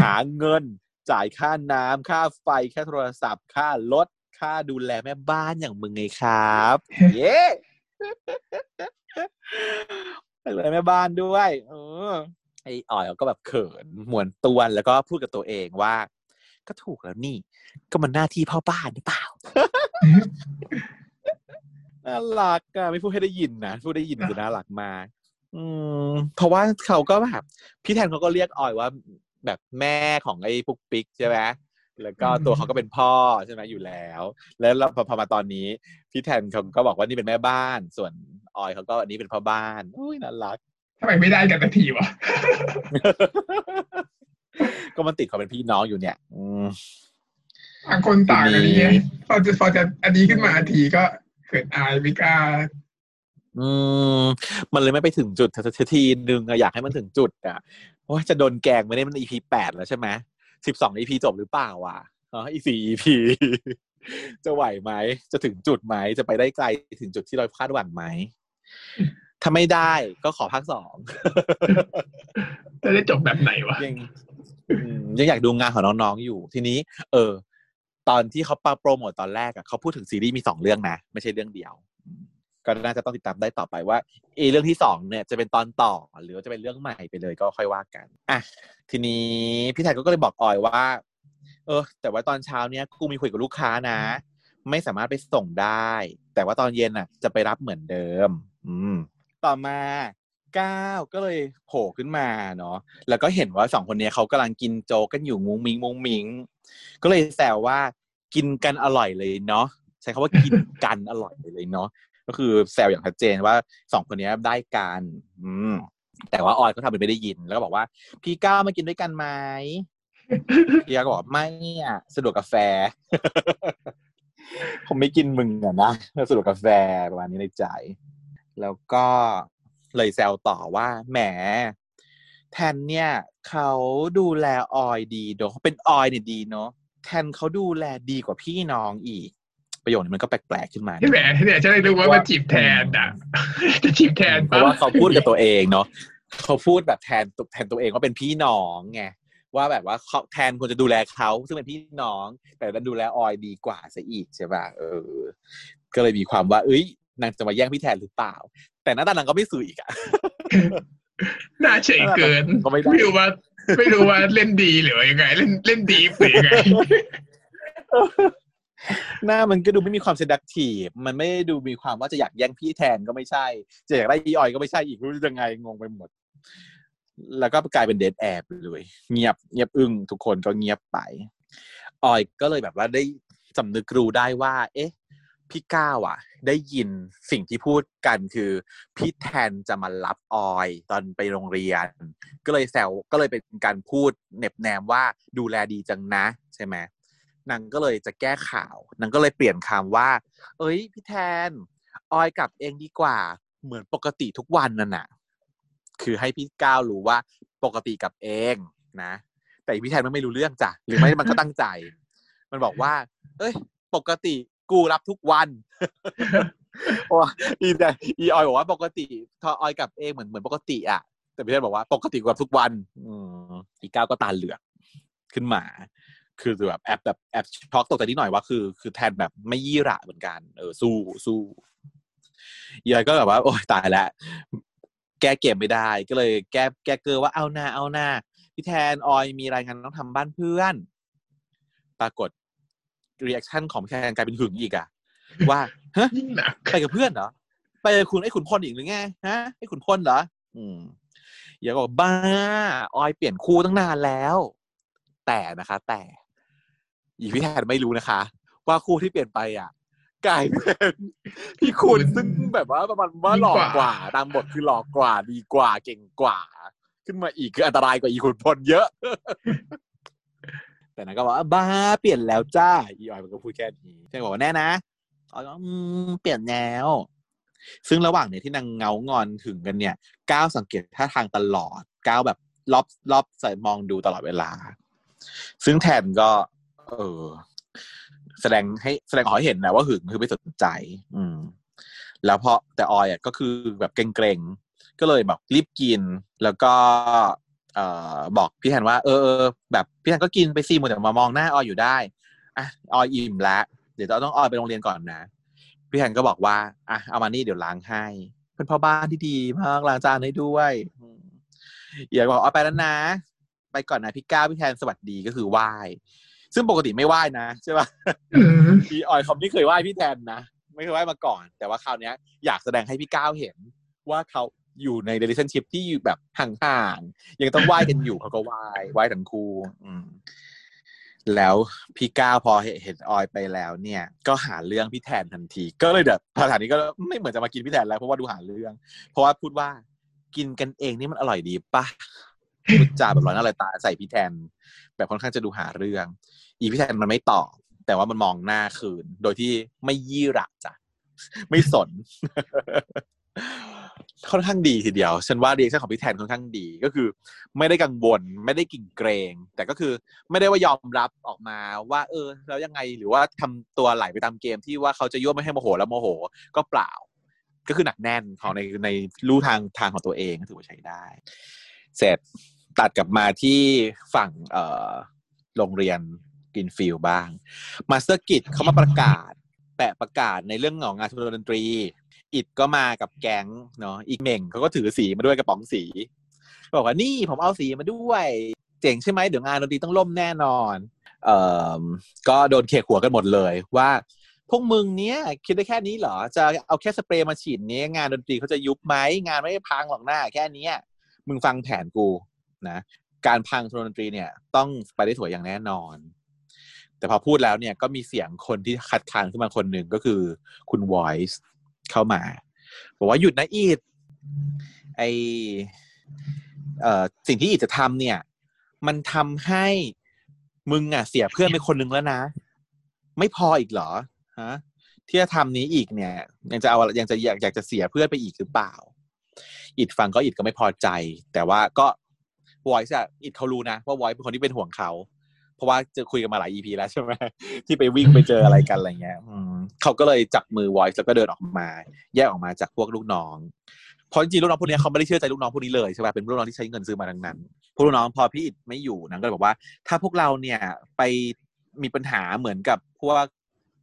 หาเงินจ่ายค่าน้ำค่าไฟค่าโทรศัพท์ค่ารถค่าดูแลแม่บ้านอย่างมึงไงครับเย้ดูแลแม่บ้านด้วยไอ้ออยก็แบบเขินหมวนตวนแล้วก็พูดกับตัวเองว่าก็ถูกแล้วนี่ก็มันหน้าที่พ่อบ้านหรือเปล่า น่ารักอ่ะไม่พูดให้ได้ยินนะพูดได้ยินจะน่ารักมากเพราะว่าเขาก็แบบพี่แทนเขาก็เรียกออยว่าแบบแม่ของไอ้ปุ๊กปิ๊กใช่ไหมแล้วก็ตัวเขาก็เป็นพ่อใช่ไหมอยู่แล้วแล้วพอมาตอนนี้พี่แทนเขาก็บอกว่านี่เป็นแม่บ้านส่วนออยเขาก็อันนี้เป็นพ่อบ้านอุ้ยน่ารักทำไมไม่ได้กันสักทีวะก็มันติดเขาเป็นพี่น้องอยู่เนี่ยต่างคนต่างอะไรเงี้ยพอจะอันนี้ขึ้นมาทีก็เขินอายไม่กล้ามันเลยไม่ไปถึงจุดทีนึงอยากให้มันถึงจุดอ่ะว่าจะโดนแกล้งไม่ได้มัน EP 8แล้วใช่ไหม12 EP จบหรือเปล่าอ่ะอีก4 EP จะไหวไหมจะถึงจุดไหมจะไปได้ไกลถึงจุดที่เราคาดหวังไหมถ้าไม่ได้ก็ขอภาค2จะได้จบแบบไหนวะยังอยากดูงานของน้องๆอยู่ทีนี้ตอนที่เขาโปรโมทตอนแรกอ่ะเขาพูดถึงซีรีส์มี2เรื่องนะไม่ใช่เรื่องเดียวก็น่าจะต้องติดตามได้ต่อไปว่าเรื่องที่2เนี่ยจะเป็นตอนต่อหรือจะเป็นเรื่องใหม่ไปเลยก็ค่อยว่ากันอ่ะทีนี้พี่ไทยก็เลยบอกออยว่าแต่ว่าตอนเช้าเนี้ยกูมีคุยกับลูกค้านะไม่สามารถไปส่งได้แต่ว่าตอนเย็นน่ะจะไปรับเหมือนเดิมต่อมา9ก็เลยโผล่ขึ้นมาเนาะแล้วก็เห็นว่า2คนเนี้ยเขากำลังกินโจ๊กกันอยู่มุ้งมิ้งก็เลยแซวว่ากินกันอร่อยเลยเนาะใช้คำว่ากินกันอร่อยเลยเนาะก็คือแซวอย่างชัดเจนว่า2คนนี้ได้กันแต่ว่าออยก็ทำเป็นไม่ได้ยินแล้วก็บอกว่าพี่ก้าวมากินด้วยกันไหมพี่ก้าวก็บอกไม่อ่ะสะดวกกาแฟผมไม่กินมึงอ่ะนะสะดวกกาแฟประมาณนี้ในใจแล้วก็เลยแซวต่อว่าแหมแทนเนี่ยเขาดูแลออยดีเนาะเป็นออยเนี่ยดีเนาะแทนเขาดูแลดีกว่าพี่น้องอีกประโยคนี้มันก็แปลกๆขึ้นมาเนี่ยจะได้รู้ว่ามันจีบแทนอ่ะจะจีบแทนเพราะว่าเขาพูดกับตัวเองเนาะเขาพูดแบบแทนตัวเองว่าเป็นพี่น้องไงว่าแบบว่าแทนควรจะดูแลเขาซึ่งเป็นพี่น้องแต่ดันดูแลออยดีกว่าซะอีกใช่ป่ะก็เลยมีความว่าเอ้ยนางจะมาแย่งพี่แทนหรือเปล่าแต่หน้าตานางก็ไม่สื่ออีกอ่ะน่าเฉยเกินไม่รู้ว่าเล่นดีหรือยังไงเล่นดีหรือยังไงหน้ามันก็ดูไม่มีความ seductive มันไม่ดูมีความว่าจะอยากแย่งพี่แทนก็ไม่ใช่จะอยากได้อีออยก็ไม่ใช่อีกรู้จะยังไงงงไปหมดแล้วก็กลายเป็นเดทแอบเลยเงียบอึ้งทุกคนก็เงียบไปออยก็เลยแบบว่าได้สำนึกรู้ได้ว่าเอ๊ะพี่ก้าวอ่ะได้ยินสิ่งที่พูดกันคือพี่แทนจะมารับออยตอนไปโรงเรียนก็เลยเป็นการพูดเน็บแนมว่าดูแลดีจังนะใช่ไหมนางก็เลยจะแก้ข่าวนางก็เลยเปลี่ยนคำว่าเอ้ยพี่แทนออยกลับเองดีกว่าเหมือนปกติทุกวันนั่นน่ะคือให้พี่ก้าวรู้ว่าปกติกลับเองนะแต่พี่แทนมันไม่รู้เรื่องจ้ะหรือไม่มันก็ตั้งใจมันบอกว่าเอ้ยปกติกูรับทุกวันว่าอีออยบอกว่าปกติทออยกลับเองเหมือนปกติอ่ะแต่พี่แทนบอกว่าปกติกูรับทุกวันอีก้าวก็ตาเหลือกขึ้นมาคือแบบแอบช็อกตกใจนิดหน่อยว่าคือแทนแบบไม่ยี่ระเหมือนกันสู้ยายก็แบบว่าโอ๊ยตายแล้วแก้เกมไม่ได้ก็เลยแก้เกอว่าเอาหน้าพี่แทนออยมีรายงานต้องทำบ้านเพื่อนปรากฏรีแอคชั่นของแทนกลายเป็นหึงอีกอ่ะว่าฮะไปกับเพื่อนเหรอไปคุณไอ้ขุนพลอีกหรือไงฮะไอ้ขุนพลเหรอยายก็บอกบ้าออยเปลี่ยนคู่ตั้งนานแล้วแต่นะคะแต่อีพี่แทนไม่รู้นะคะว่าคู่ที่เปลี่ยนไปอ่ะกลายเป็นพี่คุณซึ่งแบบว่าประมาณว่าหลอกกว่าตามบทคือหลอกกว่าดีกว่าเก่งกว่าขึ้นมาอีกคืออันตรายกว่าอีคุณพลเยอะแต่นางก็บอกว่าบ้าเปลี่ยนแล้วจ้าอีออยมันก็พูดแค่นี้แทนบอกว่าแน่นะออยก็เปลี่ยนแล้วซึ่งระหว่างเนี่ยที่นางเงางอนถึงกันเนี่ยก้าวสังเกตท่าทางตลอดก้าวแบบรอบใส่มองดูตลอดเวลาซึ่งแทนก็แสดงให้เห็นนะว่าหึงคือไม่สนใจแล้วพอแต่ออยอ่ะก็คือแบบเกรงๆก็เลยแบบรีบกินแล้วก็บอกพี่แทนว่าแบบพี่แทนก็กินไปซีหมดแต่มามองหน้าออยอยู่ได้อ่ะออยอิ่มแล้วเดี๋ยวต้องออยไปโรงเรียนก่อนนะพี่แทนก็บอกว่าอ่ะเอามานี่เดี๋ยวล้างให้เป็นพ่อบ้านที่ดีมากล้างจานให้ด้วยอย่าบอกออยไปแล้วนะไปก่อนนะพี่ก้าวพี่แทนสวัสดีก็คือไหว้ซึ่งปกติไม่ไหว้นะใช่ป่ะพี่ออยเขาไม่เคยไหว้พี่แทนนะ ไม่เคยไหว้มาก่อนแต่ว่าคราวนี้อยากแสดงให้พี่ก้าวเห็นว่าเขาอยู่ใน relationship ที่แบบห่างๆยังต้องไหว้กันอยู่ เขาก็ไหว้ทั้งคู่แล้วพี่ก้าวพอเห็นออยไปแล้วเนี่ยก็หาเรื่องพี่แทนทันทีก็เลยเดี๋ยวภาษานี้ก็ไม่เหมือนจะมากินพี่แทนแล้วเพราะว่าดูหาเรื่องเพราะว่าพูดว่ากินกันเองนี่มันอร่อยดีป่ะพูดจาแบบร้อนอะไรตาใส่พี่แทนแบบค่อนข้างจะดูหาเรื่องอีพี่แทนมันไม่ตอบแต่ว่ามันมองหน้าคืนโดยที่ไม่ยี่ระจ้ะไม่สน ค่อนข้างดีทีเดียวฉันว่าเรียกใช้ของพี่แทนค่อนข้างดีก็คือไม่ได้กังวลไม่ได้กิ่งเกรงแต่ก็คือไม่ได้ว่ายอมรับออกมาว่าแล้วยังไงหรือว่าทำตัวไหลไปตามเกมที่ว่าเขาจะยั่วไม่ให้โมโหแล้วโมโหก็เปล่าก็คือหนักแน่นของในลู่ทางของตัวเองถือว่าใช้ได้เสร็จตัดกลับมาที่ฝั่งโรงเรียนกรีนฟิลด์บ้างมาสเตอร์กิจเขามาประกาศแปะประกาศในเรื่องของงานดนตรีอิดก็มากับแก๊งเนาะอีกเม่งเขาก็ถือสีมาด้วยกระป๋องสีบอกว่านี่ผมเอาสีมาด้วยเจ๋งใช่ไหมเดี๋ยวงานดนตรีต้องล่มแน่นอนก็โดนเขกหัวกันหมดเลยว่าพวกมึงเนี้ยคิดได้แค่นี้เหรอจะเอาแค่สเปรย์มาฉีดเนี้ยงานดนตรีเขาจะยุบไหมงานไม่ได้พังหรอกหน้าแค่นี้มึงฟังแผนกูนะการพังดนตรีเนี่ยต้องไปได้สวยอย่างแน่นอนแต่พอพูดแล้วเนี่ยก็มีเสียงคนที่คัดค้านขึ้นมาคนหนึ่งก็คือคุณ Voice เข้ามาบอกว่าหยุดนะอีดสิ่งที่อีดจะทำเนี่ยมันทำให้มึงอ่ะเสียเพื่อนไปคนนึงแล้วนะไม่พออีกเหรอฮะที่จะทำนี้อีกเนี่ยยังจะอยากจะเสียเพื่อนไปอีกหรือเปล่าอีดฟังก็อีดก็ไม่พอใจแต่ว่าก็ Voice อ่ะอีดเขารู้นะว่า Voice เป็นคนที่เป็นห่วงเขาเพราะว่าจะคุยกันมาหลาย EP แล้วใช่ไหมที่ไปวิ่งไปเจออะไรกันอะไรเงี้ยเขาก็เลยจับมือ Voice แล้วก็เดินออกมาแยกออกมาจากพวกลูกน้องเพราะจริงๆลูกน้องพวกนี้เขาไม่ได้เชื่อใจลูกน้องพวกนี้เลยใช่ป่ะเป็นลูกน้องที่ใช้เงินซื้อมาทั้งนั้นพวกลูกน้องพอพี่อิดไม่อยู่นางก็เลยบอกว่าถ้าพวกเราเนี่ยไปมีปัญหาเหมือนกับพวก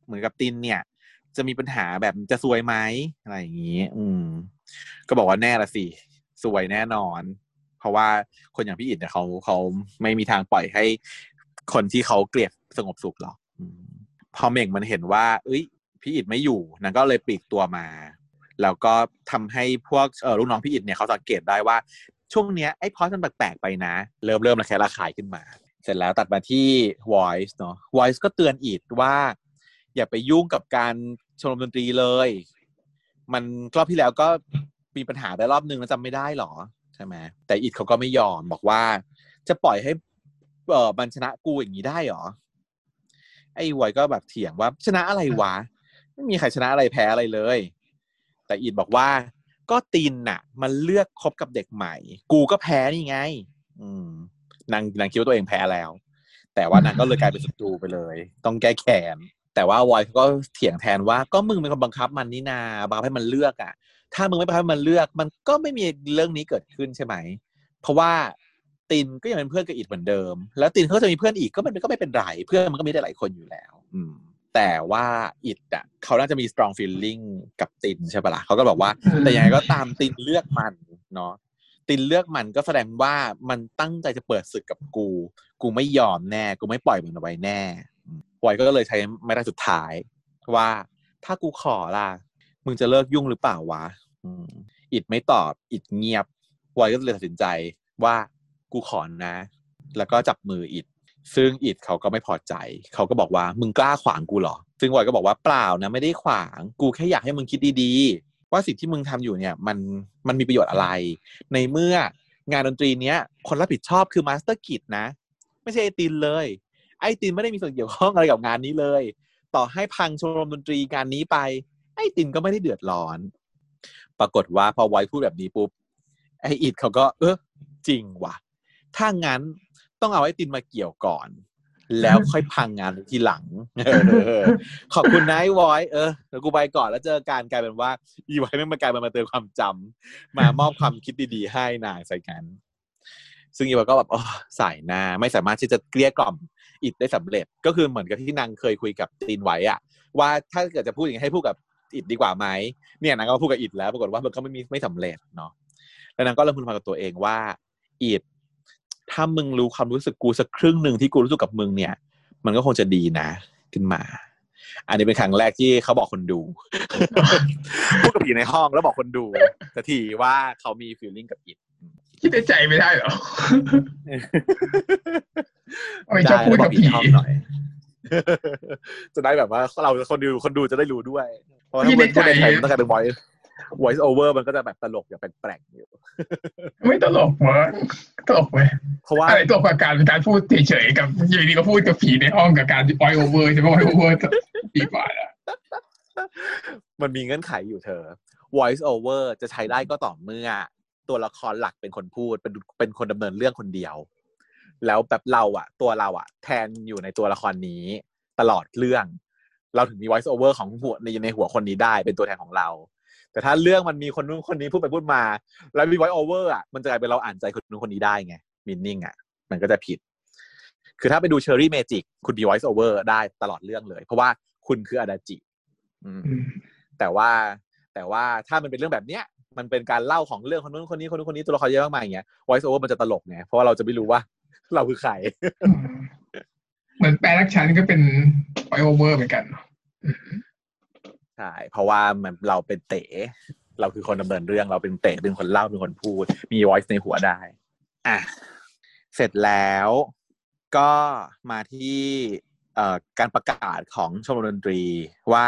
เหมือนกับตินเนี่ยจะมีปัญหาแบบจะซวยไหมอะไรอย่างงี้ก็บอกว่าแน่ละสิซวยแน่นอนเพราะว่าคนอย่างพี่อิดเนี่ยเขาไม่มีทางปล่อยใหคนที่เขาเกลียดสงบสุขหรอกพอเม่งมันเห็นว่าเอ้ยพี่อิดไม่อยู่นางก็เลยปลีกตัวมาแล้วก็ทำให้พวกลูกน้องพี่อิดเนี่ยเขาสังเกตได้ว่าช่วงเนี้ยไอ้พอสมันแปลกๆไปนะเริ่มระแคะระคายขึ้นมาเสร็จแล้วตัดมาที่ Voice เนาะ Voice ก็เตือนอิดว่าอย่าไปยุ่งกับการชมรมดนตรีเลยมันรอบที่แล้วก็มีปัญหาไปรอบนึงแล้วจำไม่ได้หรอใช่ไหมแต่อิดเขาก็ไม่ยอมบอกว่าจะปล่อยให้มันชนะกูอย่างนี้ได้หรอไอ้วอยก็แบบเถียงว่าชนะอะไรวะไม่มีใครชนะอะไรแพ้อะไรเลยแต่อินบอกว่าก็ตีนน่ะมันเลือกคบกับเด็กใหม่กูก็แพ้นี่ไงนางคิดว่าตัวเองแพ้แล้วแต่ว่านางก็เลยกลายเป็นศัตรูไปเลยต้องแก้แค้นแต่ว่าวอยก็เถียงแทนว่าก็มึงเป็นคนบังคับมันนี่นาบังคับให้มันเลือกอ่ะถ้ามึงไม่บังคับให้มันเลือกมันก็ไม่มีเรื่องนี้เกิดขึ้นใช่ไหมเพราะว่าตินก็ยังเป็นเพื่อนกับอิดเหมือนเดิมแล้วตินเขาจะมีเพื่อนอีกก็มันก็ไม่เป็นไรเพื่อนมันก็มีได้หลายคนอยู่แล้วแต่ว่าอิดอ่ะเขาน่าจะมี strong feeling กับตินใช่ปะล่ะเขาก็บอกว่าแต่ยังไงก็ตามตินเลือกมันเนาะตินเลือกมันก็แสดงว่ามันตั้งใจจะเปิดศึกกับกูไม่ยอมแน่กูไม่ปล่อยมันเอาไว้แน่วอยก็เลยใช้ไม่ได้สุดท้ายว่าถ้ากูขอล่ะมึงจะเลิกยุ่งหรือเปล่าวะอิดไม่ตอบอิดเงียบวอยก็เลยตัดสินใจว่ากูขอนะแล้วก็จับมืออิดซึ่งอิดเขาก็ไม่พอใจเขาก็บอกว่ามึงกล้าขวางกูเหรอซึ่งวอยก็บอกว่าเปล่านะไม่ได้ขวางกูแค่อยากให้มึงคิดดีๆว่าสิ่งที่มึงทำอยู่เนี่ยมันมีประโยชน์อะไรในเมื่องานดนตรีเนี้ยคนรับผิดชอบคือมาสเตอร์กิจนะไม่ใช่ไอตินเลยไอตินไม่ได้มีส่วนเกี่ยวข้องอะไรกับงานนี้เลยต่อให้พังชมรมดนตรีงานนี้ไปไอตินก็ไม่ได้เดือดร้อนปรากฏว่าพอวอยพูดแบบนี้ปุ๊บไออิดเขาก็จริงว่ะถ้างั้นต้องเอาไอ้ตินมาเกี่ยวก่อนแล้วค่อยพังงานทีหลัง ขอบคุณนายไวท์เดี๋ยวกูไปก่อนแล้วเจอกันกลายเป็นว่าอีไวท์แม่งมากลายเป็นมาเตือนความจำมามอบความคิดดีๆให้นางใส่กันซึ่งอีไวท์ก็แบบสายหน้าไม่สามารถที่จะเกลี้ยกล่อมอิดได้สำเร็จก็คือเหมือนกับที่นางเคยคุยกับตินไว้อะว่าถ้าเกิดจะพูดอย่างนี้ให้พูดกับอิดดีกว่าไหมเนี่ยนางก็มาพูดกับอิดแล้วปรากฏว่ามันก็ไม่สำเร็จเนาะแล้วนางก็เริ่มพูดกับตัวเองว่าอิดถ้ามึงรู้ความรู้สึกกูสักครึ่งหนึ่งที่กูรู้สึกกับมึงเนี่ยมันก็คงจะดีนะขึ้นมา อันนี้เป็นครั้งแรกที่เขาบอกคนดูพูดกับผีในห้องแล้วบอกคนดูสักทีว่าเขามีฟีลลิ่งกับอิฐคิดในใจไม่ได้หรอไม่ชอบพูดกับผีห้องหน่อยจะได้แบบว่าเราคนดูจะได้รู้ด้วยเพราะถ้าเป็นคนไทยมันต้องการเป็น voice over มันก็จะแบบตลกอย่างแปลกๆอยู่ไม่ตลกวะตลกไหมเพราะว่าอะไรตัวการพูดเฉยๆกับอยู่ดีก็พูดกับผีในห้องกับการ voice over ใช่ไหม voice over ดีกว่านะมันมีเงื่อนไขอยู่เธอ voice over จะใช้ได้ก็ต่อเมื่อตัวละครหลักเป็นคนพูดเป็นคนดำเนินเรื่องคนเดียวแล้วแบบตัวเราอะแทนอยู่ในตัวละครนี้ตลอดเรื่องเราถึงมี voice over ของหัวในหัวคนนี้ได้เป็นตัวแทนของเราแต่ถ้าเรื่องมันมีคนนู้นคนนี้พูดไปพูดมาแล้วมี voice over อะมันจะกลายเป็นเราอ่านใจคนนู้นคนนี้ได้ไง meaning อะมันก็จะผิดคือถ้าไปดู Cherry Magic คุณมี voice over ได้ตลอดเรื่องเลยเพราะว่าคุณคืออาดาจิแต่ว่าถ้ามันเป็นเรื่องแบบเนี้ยมันเป็นการเล่าของเรื่องคนนู้นคนนี้คนนู้นคนนี้ตัวละครเยอะมากมายอย่างเงี้ย voice over มันจะตลกไงเพราะว่าเราจะไม่รู้ว่าเราคือใครเหมือนแปลรักฉันก็เป็น voice over เหมือนกันใช่เพราะว่ามันเราเป็นเต๋เราคือคนดำเนินเรื่องเราเป็นเต๋เป็นคนเล่าเป็นคนพูดมี voice ในหัวได้อ่ะเสร็จแล้วก็มาที่การประกาศของชมรมดนตรีว่า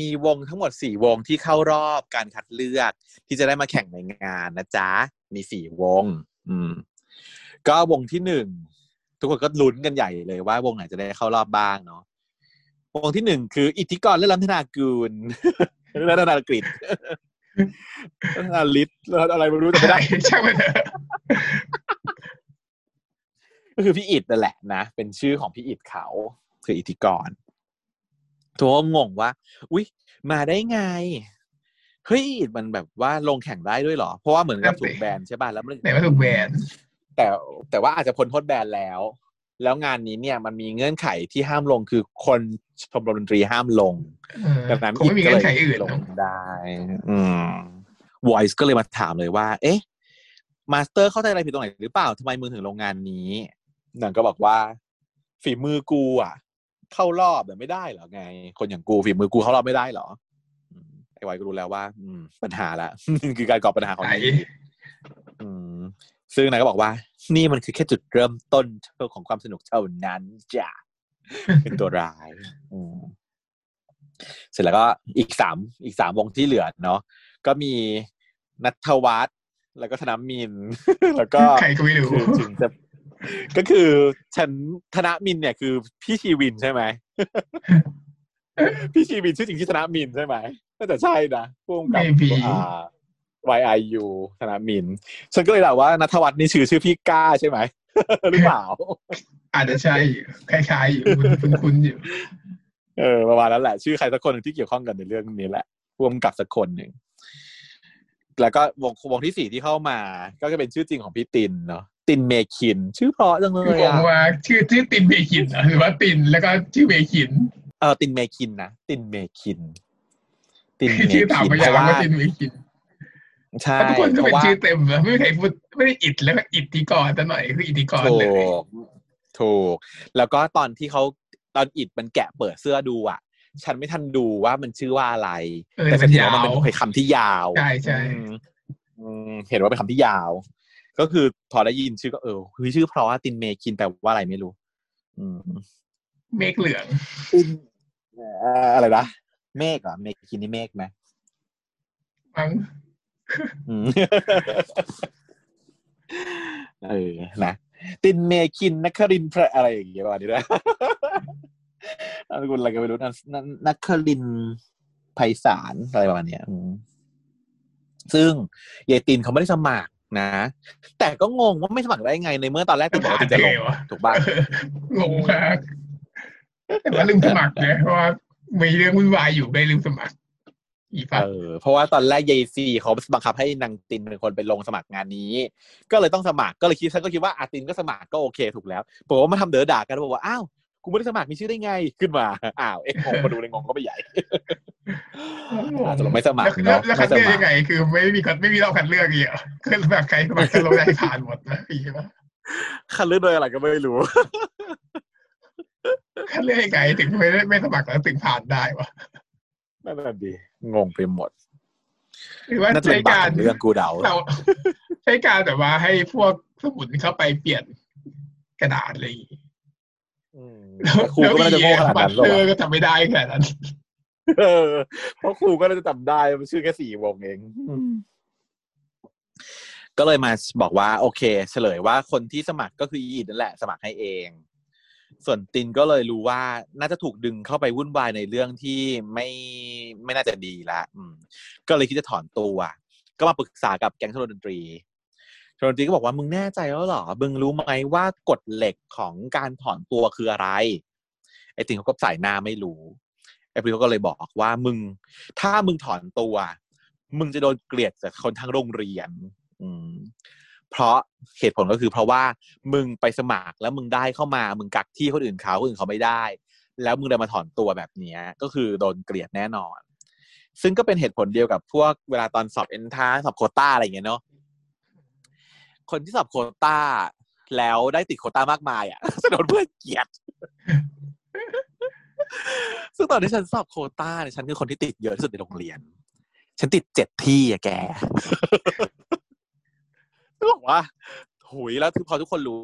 มีวงทั้งหมด4วงที่เข้ารอบการคัดเลือกที่จะได้มาแข่งในงานนะจ๊ะมี4วงก็วงที่1ทุกคนก็ลุ้นกันใหญ่เลยว่าวงไหนจะได้เข้ารอบบ้างเนาะวงที่1คืออิทธิกรและลันธนากูลและลันธนากฤษลันธนาลิศอะไรไม่รู้แต่ไม่ได้ใช่ไหมเธอก็คือพี่อิดนั่นแหละนะเป็นชื่อของพี่อิดเขาคืออิทธิกรทุกคนงงว่าอุ๊ยมาได้ไงเฮ้ยอิดมันแบบว่าลงแข่งได้ด้วยเหรอเพราะว่าเหมือนกับถูกแบนใช่ป่ะแล้วมันแต่ว่าถูกแบนแต่ว่าอาจจะพ้นโทษแบนแล้วงานนี้เนี่ยมันมีเงื่อนไขที่ห้ามลงคือคนชมรมดนตรีห้ามลงแบบนั้นอีกก็เลยลงได้Voice ก็เลยมาถามเลยว่าเอ๊ะมาสเตอร์เข้าใจอะไรผิดตรงไหนหรือเปล่าทำไมมึงถึงลงงานนี้นางก็บอกว่าฝีมือกูอ่ะเข้ารอบแต่ไม่ได้เหรอไงคนอย่างกูฝีมือกูเข้ารอบไม่ได้เหรอไอ้ไวก็รู้แล้วว่าปัญหาละ คือการก่อปัญหาของนี่ซึ่งนางก็บอกว่านี่มันคือแค่จุดเริ่มต้นของความสนุกเท่านั้นจ้ะ เป็นตัวร้ายเสร็จแล้วก็อีกสามวงที่เหลือเนาะก็มีณัฐวัฒน์แล้วก็ธนมินแล้วก็ใครก็ไม่รู้ก็คือฉันธนมินเนี่ยคือพี่ชีวินใช่ไหมพี่ชีวินชื่อจริงชื่อธนมินใช่ไหมน่าจะใช่นะพวกกับYIU ธนมินฉันก็เลยเดาว่าณัฐวัฒน์นี่ชื่อพี่ก้าใช่ไหมหรือเปล่าอาจจะใช่คล้ายๆอยู่คุ้นๆอยู่ประมาณนั้นแหละชื่อใครสักคนนึงที่เกี่ยวข้องกันในเรื่องนี้แหละร่วมกับสักคนนึงแล้วก็วงที่4ที่เข้ามาก็จะเป็นชื่อจริงของพี่ตินเนาะตินเมคินชื่อเพราะจังเลยอ่ะบอกว่าชื่อตินเมคินหรือว่าตินแล้วก็ชื่อเมคินตินเมคินนะตินเมคินตินเมคินเพราะว่าตินเมคินใช่ทุกคนจะเป็นชื่อเต็มนะไม่มีใครพูดไม่ได้อิดแล้วก็อิทธิกรซะหน่อยคืออิทธิกรเลยถูกแล้วก็ตอนที่เขาตอนอิดมันแกะเปิดเสื้อดูอ่ะฉันไม่ทันดูว่ามันชื่อว่าอะไรแต่ฉันเห็นว่ามันเป็นคำที่ยาวใช่ใช่เห็นว่าเป็นคำที่ยาวก็คือพอได้ยินชื่อก็คือชื่อเพราะว่าตินเมคินแปลว่าอะไรไม่รู้เมฆเหลืองอะไรนะเมฆเหรอเมคินนี่เมฆไหมมั้งนะตินเมคินนครินทร์พระอะไรอย่างเงี้ยประมาณนี้นะอันกุลอะไรก็ไม่รู้นักคลินไพศาลอะไรประมาณเนี้ยซึ่งเยตินเขาไม่ได้สมัครนะแต่ก็งงว่าไม่สมัครได้ไงในเมื่อตอนแรกตินบอกว่าตินจะลงถูกบ้างงงมากแต่ว่าลืมสมัครเนี่ยเพราะว่ามีเรื่องวุ่นวายอยู่ไม่ลืมสมัครเพราะว่าตอนแรกเยซีเขาบังคับให้นางตินเป็นคนไปลงสมัครงานนี้ก็เลยต้องสมัครก็เลยคิดฉันก็คิดว่าตินก็สมัครก็โอเคถูกแล้วบอกว่ามาทำเดือดด่ากันบอกว่าอ้าวกูไม่ได้สมัครมีชื่อได้ไงขึ้นมาอ้าวเอ็กซ์มาดูในงงก็ไม่ใหญ่จะลงไม่สมัครเนาะแล้วคัดเลือกยังไงคือไม่มีรอบคัดเลือกเยอะคือแบบใครสมัครจะลงได้ผ่านหมดนะพี่ว่าคัดเลือกโดยอะไรก็ไม่รู้ คัดเลือกยังไงถึงไม่สมัครแล้วถึงผ่านได้วะนั่นแหละดีงงไปหมดหรือว่าใช้การเรื่องกูเดาใช้การแต่ว่าให้พวกสมุนเข้าไปเปลี่ยนกระดาษอะไรอย่างงี้ครูก็น่าจะโง่ขนาดนั้นหรอกก็ทำไม่ได้ขนาดนั้นเพราะครูก็น่าจะจำได้มันชื่อแค่4วงเองก็เลยมาบอกว่าโอเคเฉลยว่าคนที่สมัครก็คืออีดนั่นแหละสมัครให้เองส่วนตินก็เลยรู้ว่าน่าจะถูกดึงเข้าไปวุ่นวายในเรื่องที่ไม่น่าจะดีละก็เลยคิดจะถอนตัวก็มาปรึกษากับแก๊งชมรมดนตรีชมรมดนตรีก็บอกว่ามึงแน่ใจแล้วเหรอมึงรู้ไหมว่ากฎเหล็กของการถอนตัวคืออะไรไอ้ตินเขาก็สายหน้าไม่รู้ไอ้พริเขาก็เลยบอกว่ามึงถ้ามึงถอนตัวมึงจะโดนเกลียดจากคนทั้งโรงเรียนเพราะเหตุผลก็คือเพราะว่ามึงไปสมัครแล้วมึงได้เข้ามามึงกักที่คนอื่นเขาไม่ได้แล้วมึงเลยมาถอนตัวแบบนี้ก็คือโดนเกลียดแน่นอนซึ่งก็เป็นเหตุผลเดียวกับพวกเวลาตอนสอบเอนทรานซ์สอบโควต้าอะไรอย่างเงี้ยเนาะคนที่สอบโควต้าแล้วได้ติดโควต้ามากมายอ่ะจะโดนเพื่อนเกลียด ซึ่งตอนที่ฉันสอบโควต้าเนี่ยฉันคือคนที่ติดเยอะที่สุดในโรงเรียนฉันติด7ที่อ่ะแก บอกว่าหุยแล้วพอทุกคนรู้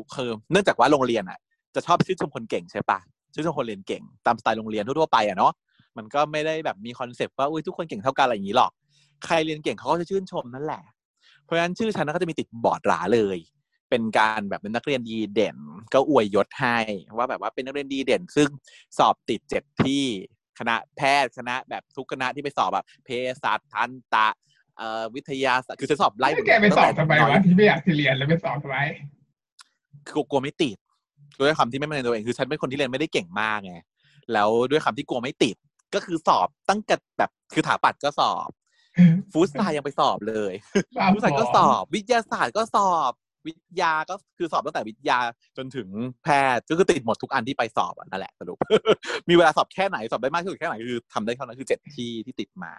เนื่องจากว่าโรงเรียนอ่ะจะชอบชื่นชมคนเก่งใช่ปะชื่นชมคนเรียนเก่งตามสไตล์โรงเรียนทั่วๆไปอ่ะเนาะมันก็ไม่ได้แบบมีคอนเซปต์ว่าอุ้ยทุกคนเก่งเท่ากันอะไรอย่างนี้หรอกใครเรียนเก่งเขาก็จะชื่นชมนั่นแหละเพราะฉะนั้นชื่อฉันก็จะมีติดบอร์ดหราเลยเป็นการแบบเป็นนักเรียนดีเด่นก็อวยยศให้ว่าแบบว่าเป็นนักเรียนดีเด่นซึ่งสอบติด7ที่คณะแพทย์คณะแบบทุกคณะที่ไปสอบแบบเภสัชทันตะวิทยาศาสตร์คือจะสอบไล่แกไปสอบทำไมวะที่ไม่อยากเรียนแล้วไปสอบทำไมคือกลัวไม่ติดด้วยคำที่ไม่มั่นใจตัวเองคือฉันเป็นคนที่เรียนไม่ได้เก่งมากไงแล้วด้วยคำที่กลัวไม่ติดก็คือสอบตั้งแต่แบบคือถาปัดก็สอบฟู้ดไซน์ยังไปสอบเลยฟู้ดไซน์ก็สอบวิทยาศาสตร์ก็สอบวิทยาก็คือสอบตั้งแต่วิทยาจนถึงแพทย์ก็คือติดหมดทุกอันที่ไปสอบนั่นแหละสรุป มีเวลาสอบแค่ไหนสอบได้มากที่สุดแค่ไหนคือทำได้เท่านั้นคือ7ที่ติดมา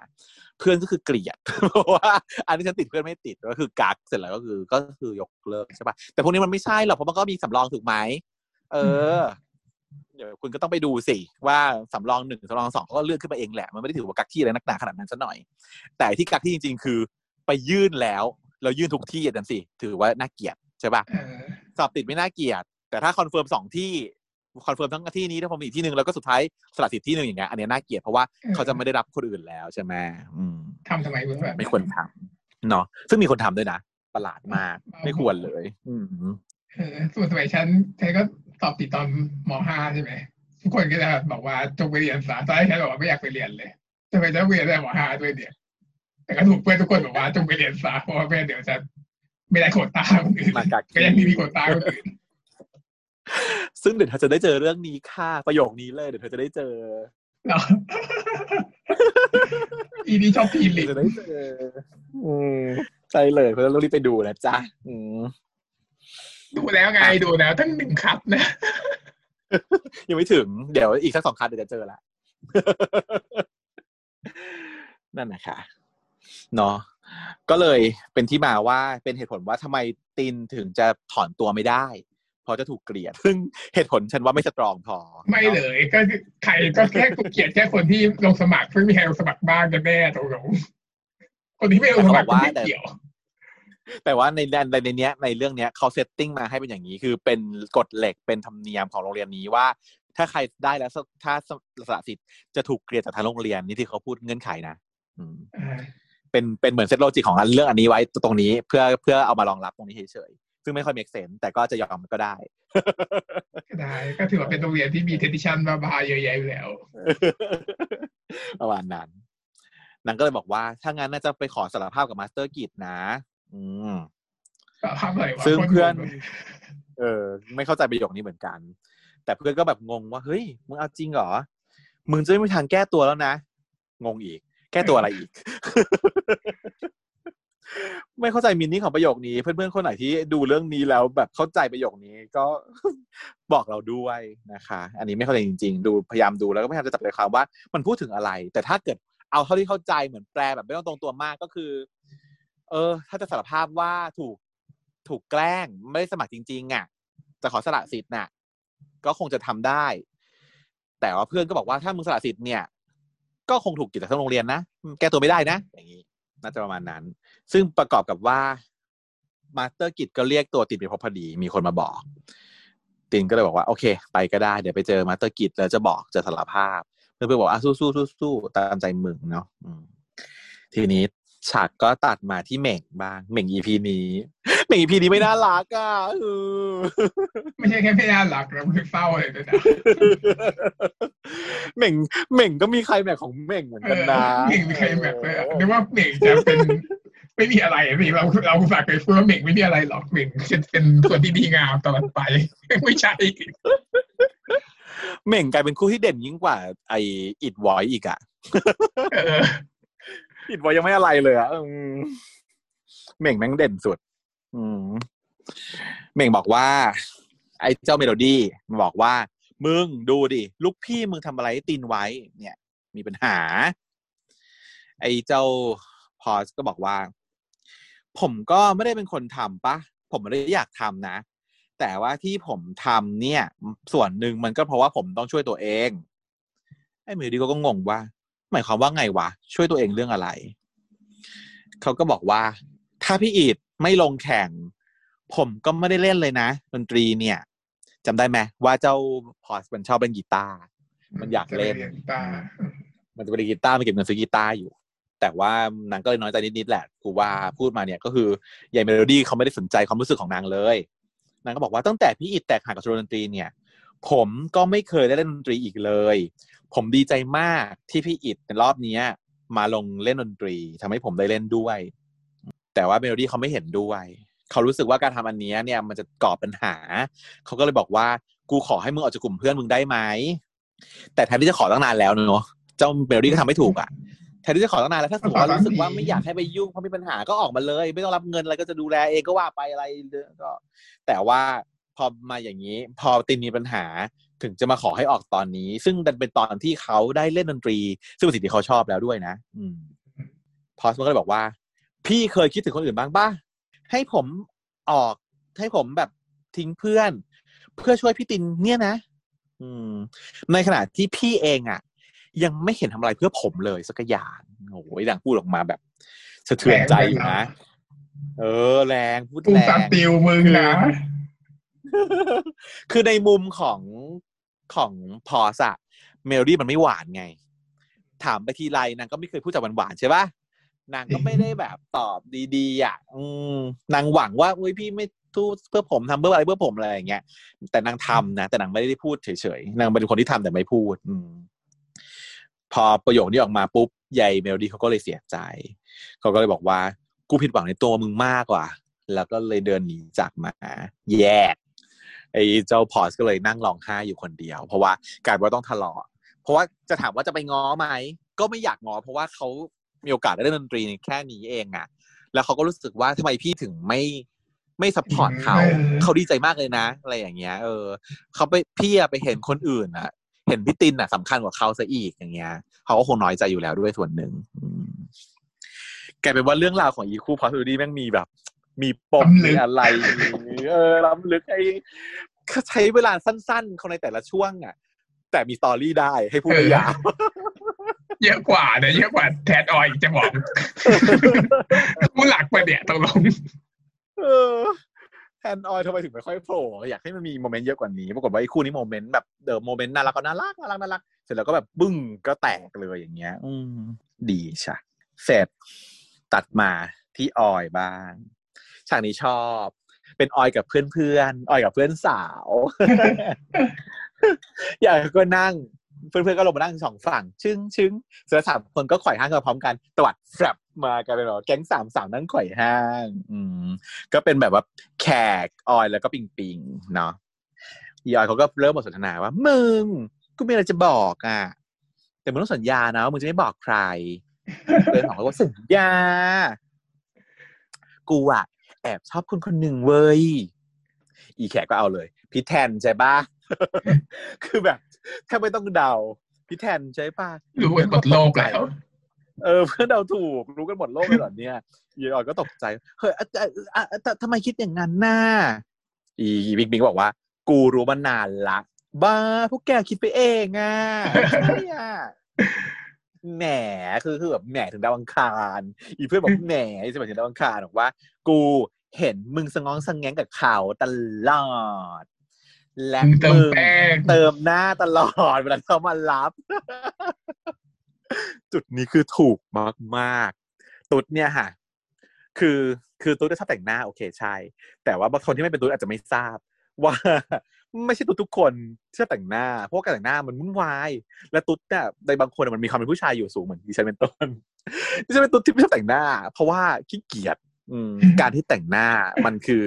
เพื่อนก็คือเกลียดเพราะว่าอันนี้ฉันติดเพื่อนไม่ติดก็คือกักเสร็จแล้วก็คือยกเลิกใช่ป่ะแต่พวกนี้มันไม่ใช่หรอกเพราะมันก็มีสำรองถูกไหมเดี๋ยวคุณก็ต้องไปดูสิว่าสำรอง1สำรอง2เขาก็เลื่อนขึ้นมาเองแหละมันไม่ได้ถือว่ากักที่อะไรนักหนาขนาดนั้นซะหน่อยแต่ที่กักที่จริงๆคือไปยื่นแล้วเรายื่นทุกที่อย่างนั้นสิถือว่าน่าเกลียดใช่ป่ะสอบติดไม่น่าเกลียดแต่ถ้าคอนเฟิร์ม2ที่คอนเฟิร์มทั้งที่นี้ถ้าผมมีที่นึงแล้วก็สุดท้ายสละสิทธิ์ที่นึงอย่างเงี้ยอันนี้น่าเกลียดเพราะว่าเขาจะไม่ได้รับคนอื่นแล้วใช่ไหมทำไมมึงแบบไม่ควรทำเนาะซึ่งมีคนทำด้วยนะประหลาดมากไม่ควรเลยส่วนสมัยฉันก็สอบติดตอนม.5 ใช่ไหมทุกคนก็จะบอกว่าจงไปเรียนสายตอนแรกฉันบอกว่าไม่อยากไปเรียนเลยทำไมจะเรียนได้ม.5 ด้วยเนี่ยแต่ก็ถูกเพื่อนทุกคนบอกว่าจงไปเรียนซะเพราะว่าแม่เดี๋ยวจะไม่ได้โควต้าคนอื่นก็ยังมีโควต้าคนอื่นซึ่งเดี๋ยวเธอจะได้เจอเรื่องนี้ค่ะประโยคนี้เลยเดี๋ยวเธอจะได้เจออีนี้ชอบพีลิกจะได้เจอใจเลยเพราะเรารีบไปดูนะจ๊ะดูแล้วไงดูแล้วทั้ง1คัทนะยังไม่ถึงเดี๋ยวอีกสัก2คัทเดี๋ยวจะเจอละนั่นนะคะเนาะก็เลยเป็นที่มาว่าเป็นเหตุผลว่าทำไมตินถึงจะถอนตัวไม่ได้เพราะจะถูกเกลียดซึ่งเหตุผลฉันว่าไม่สตรองพอไม่เลยก็ใครก็แค่ถูกเกลียดแค่คนที่ลงสมัครเพิ่งมีใครลงสมัครบ้างกันแน่ตรงๆคนที่ไม่ลงสมัครไม่เกี่ยวแต่ว่าในเนี้ยในเรื่องเนี้ยเขาเซตติ้งมาให้เป็นอย่างนี้คือเป็นกฎเหล็กเป็นธรรมเนียมของโรงเรียนนี้ว่าถ้าใครได้แล้วถ้าสละสิทธิ์จะถูกเกลียดจากทางโรงเรียนนี่ที่เขาพูดเงื่อนไขนะเป็นเหมือนเซตโลจิกของเรื่องอันนี้ไว้ตรงนี้เพื่อเอามารองรับตรงนี้เฉยๆซึ่งไม่ค่อยเมคเซนส์แต่ก็จะยอมก็ได้ก็ถือว่าเป็นโรงเรียนที่มีเทดิชันมาบาเยอะแยะอยู่แล้วประมาณนั้นนางก็เลยบอกว่าถ้างั้นน่าจะไปขอสารภาพกับมาสเตอร์กิจนะซึ่งเพื่อนไม่เข้าใจประโยคนี้เหมือนกันแต่เพื่อนก็แบบงงว่าเฮ้ยมึงเอาจริงเหรอมึงจะไม่มีทางแก้ตัวแล้วนะงงอีกแก้ตัวอะไรอีก ไม่เข้าใจมินนี่ของประโยคนี้เพื่อนๆคนไหนที่ดูเรื่องนี้แล้วแบบเข้าใจประโยคนี้ก็ บอกเราด้วยนะคะอันนี้ไม่เข้าใจจริงๆดูพยายามดูแล้วก็พยายามจะจับใจความว่ามันพูดถึงอะไรแต่ถ้าเกิดเอาเท่าที่เข้าใจเหมือนแปลแบบไม่ต้องตรงตัวมากก็คือถ้าจะสารภาพว่าถูกแกล้งไม่ได้สมัครจริงๆอ่ะจะขอสละสิทธิ์น่ะก็คงจะทำได้ แต่ว่าเพื่อนก็บอกว่าถ้ามึงสละสิทธิ์เนี่ยก็คงถูกกีดจากทั้งโรงเรียนนะแก้ตัวไม่ได้นะอย่างนี้น่าจะประมาณนั้นซึ่งประกอบกับว่ามาสเตอร์กิจก็เรียกตัวตินไปพบพอดีมีคนมาบอกตินก็เลยบอกว่าโอเคไปก็ได้เดี๋ยวไปเจอมาสเตอร์กิจแล้วจะบอกจะสารภาพเพื่อนๆบอกอ่ะสู้ๆตามใจมึงเนาะทีนี้ฉากก็ตัดมาที่เหม่งบ้างเหม่ง EP นี้เหม่ง EP นี้ไม่น่ารักอ่ะไม่ใช่แค่ไม่น่ารักนะมันเศร้าเลยด้วยนะเหม่งก็มีใครแม็กของเหม่งเหมือนกันนะเหม่งมีใครแม็กด้วยนึกว่าเหม่งจะเป็นไม่มีอะไรเหม่งเราฝากไปพูดว่าเหม่งไม่มีอะไรหรอกเหม่งเป็นคนที่ดีงามตลอดไปไม่ใช่เหม่งกลายเป็นคู่ที่เด่นยิ่งกว่าไอ้ It Voice อีกอ่ะอิดวอยยังไม่อะไรเลยอ่ะเหม่งแม่งเด่นสุดเหม่งบอกว่าไอ้เจ้าเมโลดี้มันบอกว่ามึงดูดิลูกพี่มึงทำอะไรตีนไว้เนี่ยมีปัญหาไอ้เจ้าพอสก็บอกว่าผมก็ไม่ได้เป็นคนทำปะผมไม่ได้อยากทำนะแต่ว่าที่ผมทำเนี่ยส่วนหนึ่งมันก็เพราะว่าผมต้องช่วยตัวเองไอ้เมโลดี้ก็งงว่าหมายความว่าไงวะช่วยตัวเองเรื่องอะไรเขาก็บอกว่าถ้าพี่อีดไม่ลงแข่งผมก็ไม่ได้เล่นเลยนะดนตรีเนี่ยจำได้ไหมว่าเจ้าพอสมันชอบเล่นกีตาร์มันอยากเล่นมันจะไปเล่นกีตาร์มันเก็บเงินซื้อกีตาร์อยู่แต่ว่านางก็เลยน้อยใจนิดๆแหละกูว่าพูดมาเนี่ยก็คือยายเมโลดี้เขาไม่ได้สนใจความรู้สึกของนางเลยนางก็บอกว่าตั้งแต่พี่อีดแตกหักกับดนตรีเนี่ยผมก็ไม่เคยได้เล่นดนตรีอีกเลยผมดีใจมากที่พี่อิดในรอบนี้มาลงเล่นดนตรีทำให้ผมได้เล่นด้วยแต่ว่าเมโลดี้เขาไม่เห็นด้วยเขารู้สึกว่าการทำอันนี้เนี่ยมันจะก่อปัญหาเขาก็เลยบอกว่ากูขอให้มึงออกจากกลุ่มเพื่อนมึงได้ไหมแต่แทนที่จะขอตั้งนานแล้วเนาะเจ้าเมโลดี้ก็ทำไม่ถูกอ่ะแทนที่จะขอตั้งนานแล้วถ้าสมมติว่ารู้สึกว่าไม่อยากให้ไปยุ่งเพราะมีปัญหาก็ออกมาเลยไม่ต้องรับเงินอะไรก็จะดูแลเองก็ว่าไปอะไรก็แต่ว่าพอมาอย่างนี้พอตินมีปัญหาถึงจะมาขอให้ออกตอนนี้ซึ่งดันเป็นตอนที่เขาได้เล่นดนตรีซึ่งเป็นสิ่งที่เขาชอบแล้วด้วยนะพอสมันก็เลยบอกว่าพี่เคยคิดถึงคนอื่นบ้างป่ะให้ผมออกให้ผมแบบทิ้งเพื่อนเพื่อช่วยพี่ตินเนี่ยนะในขณะที่พี่เองอ่ะยังไม่เห็นทำอะไรเพื่อผมเลยสักอย่างโอ้ยดังพูดออกมาแบบสะเทือนใจอยู่นะแรงพูดแรงติวมึงนะคือในมุมของพอสอะเมโลดี้มันไม่หวานไงถามไปทีไรนางก็ไม่เคยพูดจาหวานๆใช่ป่ะนางก็ไม่ได้แบบตอบดีๆอ่ะนางหวังว่าอุ้ยพี่ไม่ทูเพื่อผมทำเพื่ออะไรเพื่อผมอะไรอย่างเงี้ยแต่นางทำนะแต่นางไม่ได้พูดเฉยๆนางเป็นคนที่ทำแต่ไม่พูดพอประโยคนี้ออกมาปุ๊บใหญ่เมโลดี้เขาก็เลยเสียใจเขาก็เลยบอกว่ากูผิดหวังในตัวมึงมากกว่าแล้วก็เลยเดินหนีจากมาแย่ไอ้เจ้าพอสก็เลยนั่งร้องไห้อยู่คนเดียวเพราะว่าการว่าต้องทะเลาะเพราะว่าจะถามว่าจะไปง้อไหมก็ไม่อยากง้อเพราะว่าเขามีโอกาสได้เล่นดนตรีแค่นี้เองอ่ะแล้วเขาก็รู้สึกว่าทำไมพี่ถึงไม่ซัพพอร์ตเขาเขาดีใจมากเลยนะอะไรอย่างเงี้ยเขาไปพี่ไปเห็นคนอื่นอ่ะเห็นพี่ตินอ่ะสำคัญกว่าเขาซะอีกอย่างเงี้ยเขาก็คงน้อยใจอยู่แล้วด้วยส่วนหนึ่งแกเป็นว่าเรื่องราวของอีคู่พอสดูดีแม่งมีแบบมีปมมีอะไรล้ำลึกไอ้ใช้เวลาสั้นๆเขาในแต่ละช่วงอ่ะแต่มีสตอรี่ได้ให้พูดยาวเยอะกว่านะเยอะกว่าแทดออยจะบอกผู้หลักประเดี๋ยวต้องลงแทดออยทำไมถึงไม่ค่อยโผล่อยากให้มันมีโมเมนต์เยอะกว่านี้ปรากฏว่าไอ้คู่นี้โมเมนต์แบบโมเมนต์น่ารักก็น่ารักเสร็จแล้วก็แบบบึ้งก็แตกเลยอย่างเงี้ยดีใช่เสร็จตัดมาที่ออยบ้างฉากนี้ชอบเป็นออยกับเพื่อนออยกับเพื่อนสาวอยากก็นั่งเพื่อนๆก็ลงมานั่งสองฝั่งชึ้งเสือสามคนก็ไขว่ห้างกันพร้อมกันตวัดแฟบมากันเป็นแก๊งสามสาวนั่งไขว่ห้างก็เป็นแบบว่าแขกออยแล้วก็ปิงเนาะออยเขาก็เริ่มบทสนทนาว่ามึงกูมีอะไรจะบอกอ่ะแต่มึงต้องสัญญานะว่ามึงจะไม่บอกใครเพื่อนของเขาก็สัญญากูอ่ะแอบชอบคุณคนหนึ่งเว้ยอีแขกก็เอาเลยพี่แทนใช่ป่ะ คือแบบถ้าไม่ต้องเดาพี่แทนใช่ป่ะรู้กันหมดโลกแล้วเพื่อนเดาถูกรู้กันหมดโลกเลยเหรอเนี่ยอีออยก็ตกใจเฮ้ยทำไมคิดอย่างนั้นน่ะอีบิ๊กบอกว่ากูรู้มานานละ บ้าพวกแกคิดไปเองอ่ะเนี่ยแหมคือแบบแหมถึงดาวอังคารอีเพื่อนบอกแหมไอ้สมัยถึงดาวอังคารบอกว่ากูเห็นมึงสงองสังแงงกับข่าวตลอดและมึงเติมหน้าตลอดเวลาเขามารับจุดนี้คือถูกมากๆตุ๊ดเนี่ยค่ะคือตุ๊ดจะชอบแต่งหน้าโอเคใช่แต่ว่าบางคนที่ไม่เป็นตุ๊ดอาจจะไม่ทราบว่าไม่ใช่ตุ๊ดทุกคนที่ชอบแต่งหน้าเพราะการแต่งหน้ามันวุ่นวายและตุ๊ดเนี่ยในบางคนมันมีความเป็นผู้ชายอยู่สูงเหมือนดิฉันเป็นต้นดิฉันเป็นตุ๊ดที่ไม่ชอบแต่งหน้าเพราะว่าขี้เกียจการที่แต่งหน้ามันคือ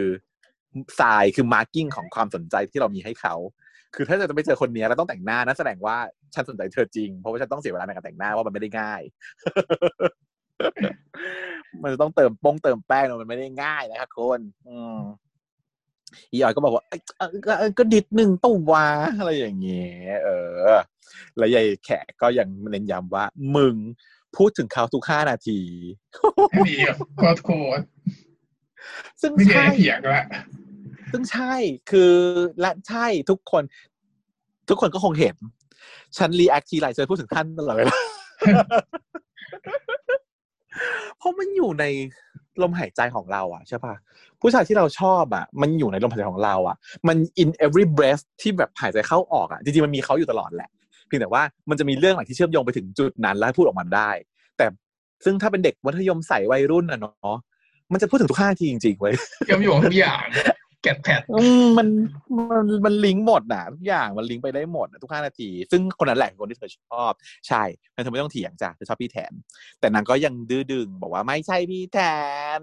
ทรายคือมาร์กิ้งของความสนใจที่เรามีให้เขาคือถ้าจะไปเจอคนนี้เราต้องแต่งหน้านะแสดงว่าฉันสนใจเธอจริงเพราะว่าฉันต้องเสียเวลาในการแต่งหน้าว่ามันไม่ได้ง่าย มันจะต้องเติมป้องเติมแป้งมันไม่ได้ง่ายนะครับคนอีออยก็บอกว่าก็ดิดหนึ่งตู้วาอะไรอย่างเงี้ยแล้วยายแขกก็ยังเน้นย้ำว่ามึงพูดถึงเขาทุก5นาทีนี่ก็โคตรซึ่งใช่เหี้ยละซึ่งใช่คือและใช่ทุกคนก็คงเห็นฉันรีแอคทีไรเจอพูดถึงท่านตลอดเวลาเพราะมันอยู่ในลมหายใจของเราอ่ะใช่ป่ะผู้ชายที่เราชอบอ่ะมันอยู่ในลมหายใจของเราอ่ะมัน in every breath ที่แบบหายใจเข้าออกอ่ะจริงๆมันมีเขาอยู่ตลอดแหละเพียงแต่ว่ามันจะมีเรื่องไหนที่เชื่อมโยงไปถึงจุดนั้นแล้วพูดออกมาได้แต่ซึ่งถ้าเป็นเด็กมัธยมใส่วัยรุ่นอ่ะเนาะมันจะพูดถึงทุก5นาทีจริงๆเว้ยเชื่อมโยงทุกอย่างแกะแพทมันลิงก์หมดน่ะทุกอย่างมันลิงก์ไปได้หมดทุก5นาทีซึ่งคนนั้นแหละคนที่เธอชอบใช่มันทำไม่ต้องเถียงจ้ะเธอชอบพี่แทนแต่นางก็ยังดื้อดึงบอกว่าไม่ใช่พี่แทน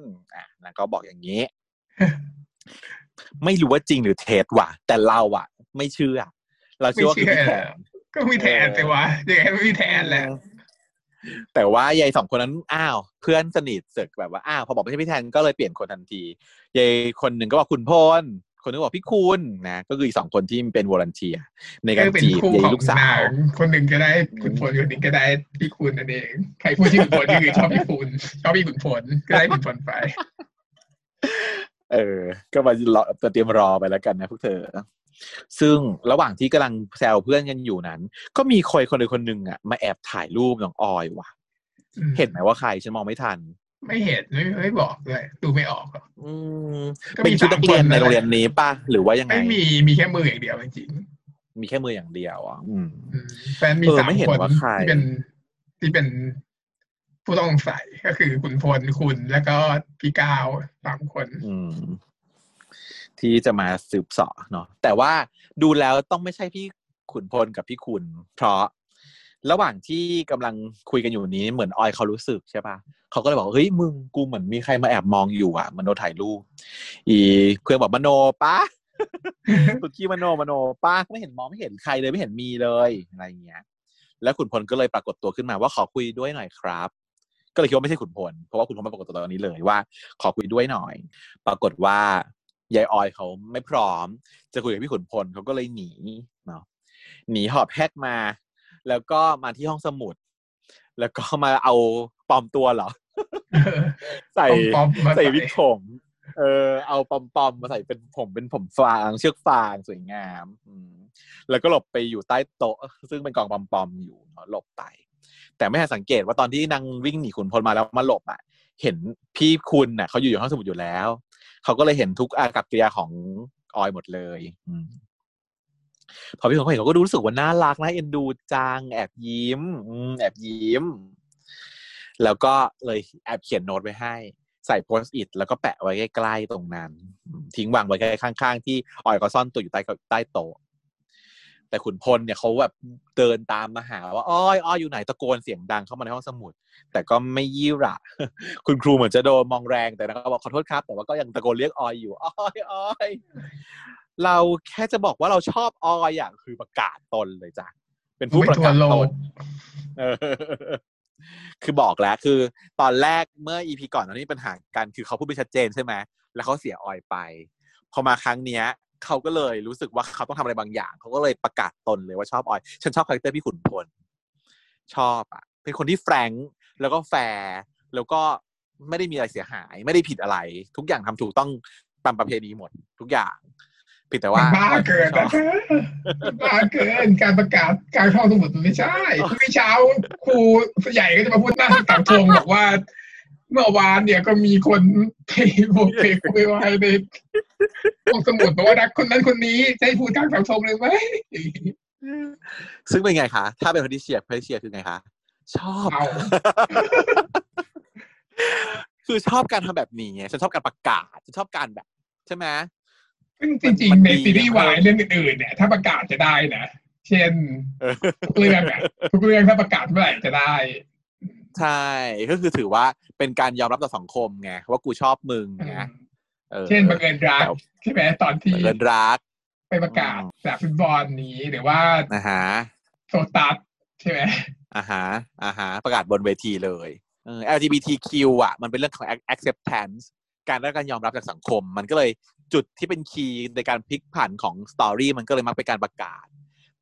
นางก็บอกอย่างงี้ไม่รู้ว่าจริงหรือเท็จว่ะแต่เราอ่ะไม่เชื่อเราเชื่อว่าพี่แทนก็มีแทนแต่ว่ายังไงไม่มีแทนแหละแต่ว่ายายสองคนนั้นอ้าวเพื่อนสนิทสึกแบบว่าอ้าวพอบอกไม่ใช่พี่แทนก็เลยเปลี่ยนคนทันทียายคนหนึ่งก็บอกคุณพลคนนึงบอกพี่คุณนะก็คืออีกสองคนที่เป็นวอลันเทียร์ในการจีบยายลูกสาวคนหนึ่งก็ได้คุณพลคนหนึ่งก็ได้พี่คุณนั่นเองใครพูดชื่อคุณพลก็คือชอบพี่คุณชอบพี่คุณพลก็ได้คุณพลไปก็มาเตรียมรอไปแล้วกันนะพวกเธอซึ่งระหว่างที่กำลังแซวเพื่อนกันอยู่นั้นก็มีคนหนึ่งอ่ะมาแอบถ่ายรูปน้องออยว่ะเห็นไหมว่าใครฉันมองไม่ทันไม่เห็นไม่บอกเลยดูไม่ออกหรอเป็นชุดนักเรียนในโรงเรียนนี้ป่ะหรือว่ายังไงไม่มีแค่มืออย่างเดียวจริงมีแค่มืออย่างเดียวอ่ะแฟนมีสามคนที่เป็นผู้ต้องสงสัยก็คือคุณพลคุณแล้วก็พี่ก้าวสามคนที่จะมาสืบเสาะเนาะแต่ว่าดูแล้วต้องไม่ใช่พี่ขุนพลกับพี่คุณเพราะระหว่างที่กำลังคุยกันอยู่นี้เหมือนออยเขารู้สึกใช่ปะเขาก็เลยบอกเฮ้ยมึงกูเหมือนมีใครมาแอบมองอยู่อ่ะมันโดนถ่ายรูปอีเพื่อนบอกมโนป่ะตุ๊กี้มโนป่ะไม่เห็นมองไม่เห็นใครเลยไม่เห็นมีเลยอะไรเงี้ยแล้วขุนพลก็เลยปรากฏตัวขึ้นมาว่าขอคุยด้วยหน่อยครับก็เลยคิดว่าไม่ใช่ขุนพลเพราะว่าขุนพลมาปรากฏตัวตอนนี้เลยว่าขอคุยด้วยหน่อยปรากฏว่ายายออยเขาไม่พร้อมจะคุยกับพี่ขุนพลเขาก็เลยหนีเนาะหนีหอบแฮกมาแล้วก็มาที่ห้องสมุดแล้วก็มาเอาปลอมตัวเหรอ ใส่วิกผมเอาปลอมๆมาใส่เป็นผมฟางเชือกฟางสวยงามแล้วก็หลบไปอยู่ใต้โต๊ะซึ่งเป็นกองปลอมๆอยู่เนาะหลบไปแต่ไม่ทันสังเกตว่าตอนที่นางวิ่งหนีขุนพลมาแล้วมาหลบอ่ะเห็นพี่คุณน่ะเขาอยู่ห้องสมุดอยู่แล้วเขาก็เลยเห็นทุกอากับกิริยาของออยหมดเลยพอพี่คนเขาเห็นเขาก็รู้สึกว่าน่ารักนะเอ็นดูจังแอบยิ้มแล้วก็เลยแอบเขียนโน้ตไว้ให้ใส่โพสต์อิทแล้วก็แปะไว้ใกล้ๆตรงนั้นทิ้งวางไว้ใกล้ข้างๆที่ออยก็ซ่อนตัวอยู่ใต้โต๊ะแต่ขุนพลเนี่ยเขาแบบเดินตามมาหาว่าอ้อยอยู่ไหนตะโกนเสียงดังเข้ามาในห้องสมุดแต่ก็ไม่ยี่หระคุณครูเหมือนจะโดนมองแรงแต่ก็บอกขอโทษครับแต่ว่าก็ยังตะโกนเรียกอ้อยอยู่อ้อยเราแค่จะบอกว่าเราชอบอ้อยอย่างคือประกาศตนเลยจ้ะเป็นผู้ประกาศตนคือบอกแล้วคือตอนแรกเมื่อ EP ก่อนนี่ปัญหากันคือเขาพูดไม่ชัดเจนใช่ไหมแล้วเขาเสียอ้อยไปพอมาครั้งเนี้ยเขาก็เลยรู้สึกว่าเขาต้องทำอะไรบางอย่างเขาก็เลยประกาศตนเลยว่าชอบออยฉันชอบคาแรคเตอร์พี่ขุนพลชอบอ่ะเป็นคนที่แฟรงค์แล้วก็แฟร์แล้วก็ไม่ได้มีอะไรเสียหายไม่ได้ผิดอะไรทุกอย่างทำถูกต้องตามประเพณีหมดทุกอย่าง ผิดแต่ว่าบ้าเกินนะบ้าเกินการประกาศการเข้าสมุดมันไม่ใช่ทุกเช้าครูใหญ่ก็จะมาพูดหน้าต่างทงบอกว่าเมื่อวานเนี่ยก็มีคนเพย์โบเพย์คุยว่าให้ไปลงสมุดบอกว่ารักคนนั้นคนนี้จะให้พูดกลางสังคมเลยไหมซึ่งเป็นไงคะถ้าเป็นพอดีเชียร์คือไงคะชอบ คือชอบการทำแบบนี้ฉันชอบการประกาศฉันชอบการแบบใช่ไหมซึ่งจริงๆในซีรีส์วายเรื่องอื่นๆเนี่ยถ้าประกาศจะได้นะเช่นทุกเรื่องถ้าประกาศเมื่อไหร่จะได้ใช่ก็คือถือว่าเป็นการยอมรับต่อสังคมไงว่ากูชอบมึงนะเช่นบังเอิญรักใช่ไหมตอนที่บังเอิญรักไปประกาศแบบฟุตบอลนี้หรือว่าโซตัสใช่ไหมอ่าฮะประกาศบนเวทีเลยLGBTQ อ่ะมันเป็นเรื่องของ acceptance การได้การยอมรับจากสังคมมันก็เลยจุดที่เป็นคีย์ในการพลิกผันของสตอรี่มันก็เลยมักเป็นการประกาศ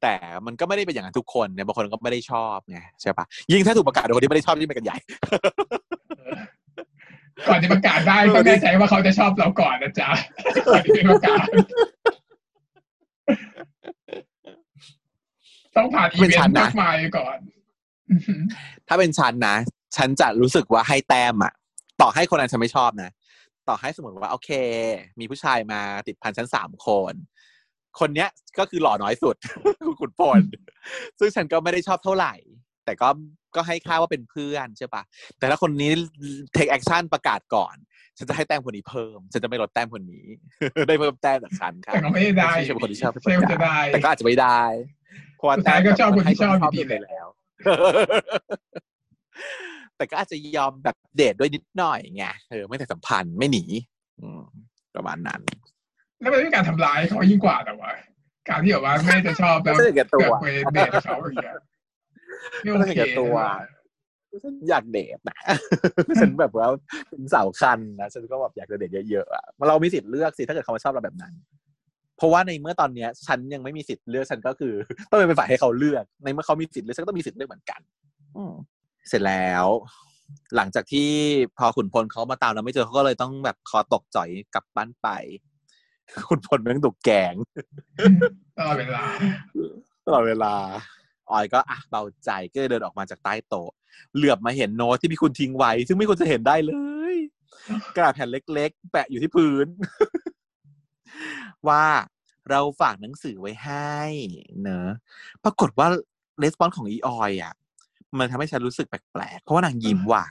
แต่มันก็ไม่ได้เป็นอย่างนั้นทุกคนเนี่ยบางคนก็ไม่ได้ชอบไงใช่ปะยิ่งถ้าถูกประกาศโดยคนที่ไม่ได้ชอบยิ่งเป็นกันใหญ่ก่อนจะประกาศได้ต้องแน่ใจว่าเขาจะชอบเราก่อนนะจ๊ะก่อนจะประกาศต้องผ่านอีเวนต์มากมายก่อนถ้าเป็นฉันนะฉันจะรู้สึกว่าให้แต้มอ่ะต่อให้คนนั้นฉันไม่ชอบนะต่อให้สมมติว่าโอเคมีผู้ชายมาติดพันฉัน3คนคนเนี้ยก็คือหล่อน้อยสุดคือขุนพลซึ่งฉันก็ไม่ได้ชอบเท่าไหร่แต่ก็ให้ค่าว่าเป็นเพื่อนใช่ปะแต่ถ้าคนนี้เทคแอคชั่นประกาศก่อนฉันจะให้แต้มคนนี้เพิ่มฉันจะไม่ลดแต้มคนนี้ได้เพิ่มแต้มจากฉันครับแต่ก็ไม่ได้ใช่คนที่ชอบแต่ก็อาจจะไม่ได้เพราะว่าแต้มก็ชอบคนที่ชอบดีไปแล้วแต่ก็อาจจะยอมแบบเดทด้วยนิดหน่อยไงไม่แต่สัมพันธ์ไม่หนีประมาณนั้นแล้วมันเป็นการทำร้ายเขายิ่งกว่าแต่ว่าการที่แบบว่าไม่จะชอบแล้วเกิดไปเดทเขาอย่างเงี้ยนี่มันเกิดตัวฉันอยากเดทนะฉันแบบว่าเป็นสาวคันนะฉันก็แบบอยากจะเดทเยอะๆอ่ะเรามีสิทธิ์เลือกสิถ้าเกิดเขามาชอบเราแบบนั้นเพราะว่าในเมื่อตอนเนี้ยฉันยังไม่มีสิทธิ์เลือกฉันก็คือต้องเป็นฝ่ายให้เขาเลือกในเมื่อเขามีสิทธิ์เลือกฉันก็ต้องมีสิทธิ์เลือกเหมือนกันเสร็จแล้วหลังจากที่พอขุนพลเขามาตามแล้วไม่เจอเขาก็เลยต้องแบบคอตกจ่อยกลับบ้านไปขุนพลแม่งถูกแกงตลอดเวลาออยก็อ่ะเบาใจก็เดินออกมาจากใต้โต๊ะเหลือบมาเห็นโน้ตที่พี่คุณทิ้งไว้ซึ่งไม่ควรจะเห็นได้เลยกระดาษแผ่นเล็กๆแปะอยู่ที่พื้นว่าเราฝากหนังสือไว้ให้เนอะปรากฏว่ารีสปอนส์ของอีออยอ่ะมันทำให้ฉันรู้สึกแปลกๆเพราะว่านางยิ้มว่ะ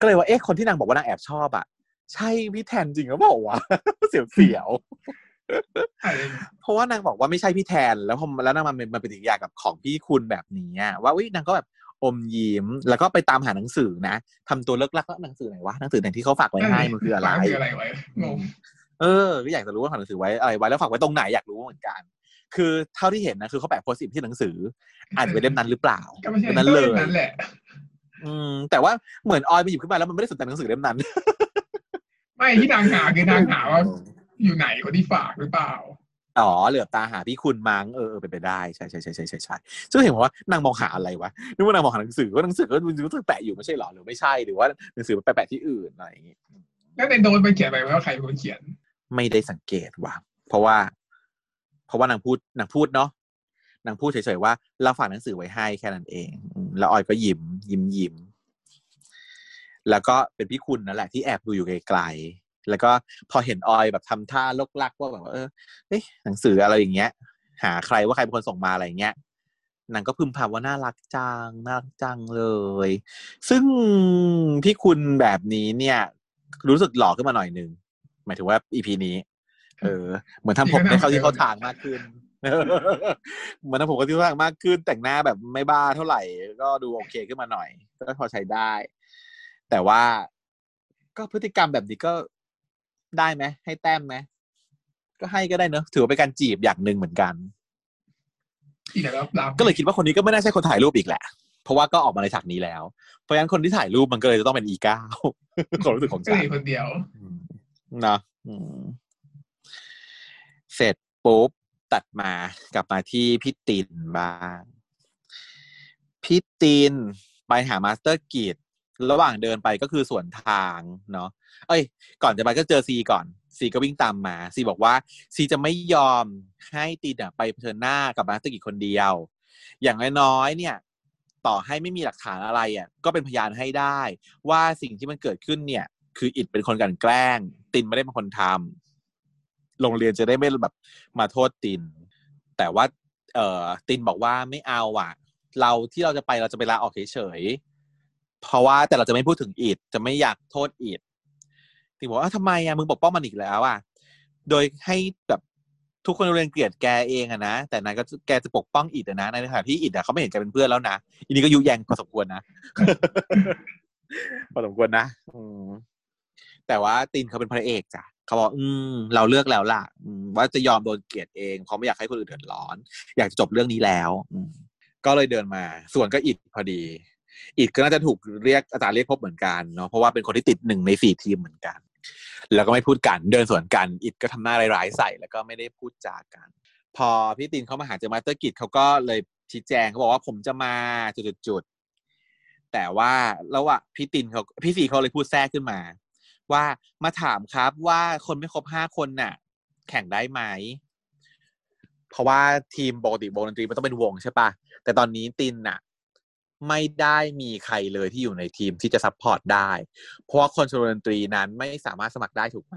ก็เลยว่าเอ๊ะคนที่นางบอกว่านางแอบชอบอ่ะใช่พี่แทนจริงหรือเปล่าวะเสียวเพราะว่านางบอกว่าไม่ใช่พี่แทนแล้วผมแล้วนางมันเป็นอีกอย่างกับของพี่คุณแบบนี้ว่าอุ้ยนางก็แบบอมยิ้มแล้วก็ไปตามหาหนังสือนะทำตัวเลิกลักแล้วหนังสือไหนวะหนังสือไหนที่เขาฝากไว้ให้มันคืออะไรไว้ก็อยากจะรู้ว่าฝากหนังสือไว้อะไรไว้แล้วฝากไว้ตรงไหนอยากรู้เหมือนกันคือเท่าที่เห็นนะคือเขาแปะโพสต์อิทที่หนังสืออ่านไปเล่มนั้นหรือเปล่าเล่มนั้นเลยแต่ว่าเหมือนออยไปหยิบขึ้นมาแล้วมันไม่ได้สนใจหนังสือเล่มนั้นไม่ที่นางหาคือนางหาว่าอยู่ไหนคนที่ฝากหรือเปล่าอ๋อเหลือบตาหาพี่คุณมั้งเป็นไปได้ใช่ๆๆๆๆซึ่งเห็นว่านางมองหาอะไรวะนึกว่านางมองหาหนังสือว่าหนังสือก็มันแปะอยู่ไม่ใช่หรอหรือไม่ใช่หรือว่าหนังสือมันแปะที่อื่นอะไรอย่างงี้แล้วในโดนไปเขียนไปว่าใครเป็นคนเขียนไม่ได้สังเกตว่ะเพราะว่านางพูดเนาะนางพูดเฉยๆว่าเราฝากหนังสือไว้ให้แค่นั้นเองแล้วออยก็ยิ้มแล้วก็เป็นพี่คุณนั่นแหละที่แอบดูอยู่ไกลๆแล้วก็พอเห็นออยแบบทำท่าลกลักว่าแบบหนังสืออะไรอย่างเงี้ยหาใครว่าใครเป็นคนส่งมาอะไรอย่างเงี้ยนางก็พึมพำว่าน่ารักจังเลยซึ่งพี่คุณแบบนี้เนี่ยรู้สึกหล่อขึ้นมาหน่อยนึงหมายถึงว่า EP นี้เหมือนทำผมให้เขาที่เขาทางมากขึ้นเหมือนทำผมเขาที่เขาทางมากขึ้นแต่งหน้าแบบไม่บ้าเท่าไหร่ก็ดูโอเคขึ้นมาหน่อยก็พอใช้ได้แต่ว่าก็พฤติกรรมแบบนี้ก็ได้ไหมให้แต้มไหมก็ให้ก็ได้เนอะถือว่าเป็นการจีบอย่างหนึ่งเหมือนกันก็เลยคิดว่าคนนี้ก็ไม่น่าใช่คนถ่ายรูปอีกแหละเพราะว่าก็ออกมาในฉากนี้แล้วเพราะงั้นคนที่ถ่ายรูปมันก็เลยจะต้องเป็นอีก้าวความรู้สึกของฉันคนเดียวนะเสร็จปุ๊บตัดมากลับมาที่พี่ตินบ้างพี่ตินไปหามาสเตอร์กิจระหว่างเดินไปก็คือสวนทางเนาะก่อนจะไปก็เจอซีก่อน ซีก็วิ่งตามมาซีบอกว่าซีจะไม่ยอมให้ติดไปเผชิญหน้ากับนักธุรกิจคนเดียวอย่างน้อยๆเนี่ยต่อให้ไม่มีหลักฐานอะไรอ่ะก็เป็นพยานให้ได้ว่าสิ่งที่มันเกิดขึ้นเนี่ยคืออิดเป็นคนกลั่นแกล้งตินไม่ได้เป็นคนทำโรงเรียนจะได้ไม่แบบมาโทษตินแต่ว่าตินบอกว่าไม่เอาอ่ะเราจะไปลาออกเฉยๆเพราะว่าแต่เราจะไม่พูดถึงอิดจะไม่อยากโทษอิดตินบอกว่าทำไมอ่ะมึงปกป้องมันอีกแล้วอ่ะโดยให้แบบทุกคนเรียนเกลียดแกเองอะนะแต่นายก็แกจะปกป้องอิดนะในฐานะที่อิดอะเขาไม่เห็นแกเป็นเพื่อนแล้วนะอันนี้ก็ยุแยงพอสมควรนะ พอสมควรนะแต่ว่าตินเขาเป็นพระเอกจ้ะเขาบอกเราเลือกแล้วล่ะว่าจะยอมโดนเกลียดเองเขาไม่อยากให้คนอื่นเดือดร้อนอยากจะจบเรื่องนี้แล้วก็เลยเดินมาส่วนก็อิดพอดีอิดก็น่าจะถูกเรียกอาจารย์เรียกพบเหมือนกันเนาะเพราะว่าเป็นคนที่ติด1ใน4ทีมเหมือนกันแล้วก็ไม่พูดกันเดินสวนกันอิดก็ทำหน้าร้ายๆใส่แล้วก็ไม่ได้พูดจากันพอพี่ตินเขามาหาเจอมาสเตอร์กิจเขาก็เลยชี้แจงเขาบอกว่าผมจะมาจุดๆแต่ว่าแล้วอ่ะพี่สี่เขาเลยพูดแทรกขึ้นมาว่ามาถามครับว่าคนไม่ครบ5คนน่ะแข่งได้ไหมเพราะว่าทีมปกติวงดนตรีมันต้องเป็นวงใช่ป่ะแต่ตอนนี้ตินน่ะไม่ได้มีใครเลยที่อยู่ในทีมที่จะซัพพอร์ตได้เพราะว่าคนชมรมดนตรีนั้นไม่สามารถสมัครได้ถูกไหม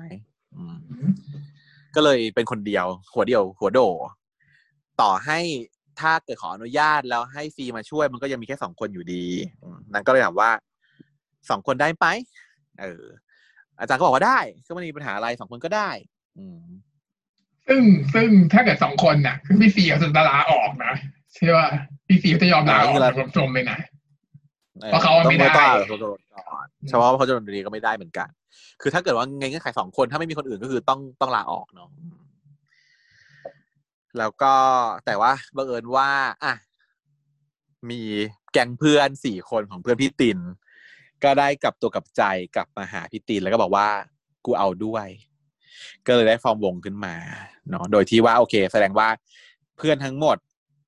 ก็เลยเป็นคนเดียวหัวโดต่อให้ถ้าเกิดขออนุญาตแล้วให้ฟรีมาช่วยมันก็ยังมีแค่2คนอยู่ดีนั่นก็เลยถามว่า2คนได้ไหมอาจารย์ก็บอกว่าได้ก็ไม่มีปัญหาอะไร2คนก็ได้ซึ่งถ้าเกิด2คนน่ะคือพี่เสียจะลาออกนะใช่ป่ะพี่เสียจะยอมลาออกแบบชมๆเลยนะเพราะเขาไม่ได้เฉพาะเขาจะดนตรีก็ไม่ได้เหมือนกันคือถ้าเกิดว่าเงื่อนไข2คนถ้าไม่มีคนอื่นก็คือต้องลาออกเนาะแล้วก็แต่ว่าบังเอิญว่าอ่ะมีแก๊งเพื่อน4คนของเพื่อนพี่ตินก็ได้กลับตัวกลับใจกลับมาหาพี่ตีนแล้วก็บอกว่ากูเอาด้วยก็เลยได้ฟอร์มวงขึ้นมาเนาะโดยที่ว่าโอเคแสดงว่าเพื่อนทั้งหมด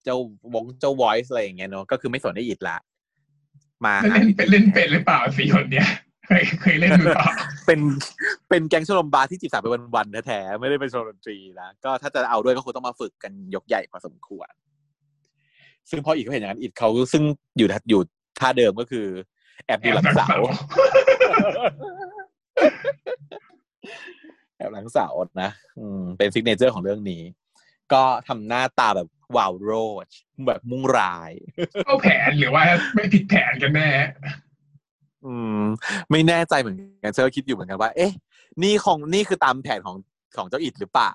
เจ้า voice อะไรอย่างเงี้ยเนาะก็คือไม่สนได้อิดละมาเล่นเป็นหรือเปล่าสี่คนเนี้ยเคยเล่นหรือเปล่าเป็นแก๊งชมรมบาร์ที่จีบสาวไปวันๆแท้ๆไม่ได้เป็นชมรมดนตรีนะก็ถ้าจะเอาด้วยก็คงต้องมาฝึกกันยกใหญ่พอสมควรซึ่งพออิดเขาเห็นอย่างนั้นอิดเขาซึ่งอยู่ท่าเดิมก็คือแอบดูหลังเสาแอบหลังเสานะเป็นซิกเนเจอร์ของเรื่องนี้ก็ทำหน้าตาแบบวาวโรจแบบมุ่งร้ายเข้าแผนหรือว่าไม่ผิดแผนกันแน่ไม่แน่ใจเหมือนกันเชื่อคิดอยู่เหมือนกันว่าเอ๊ะนี่คือตามแผนของเจ้าอิดหรือเปล่า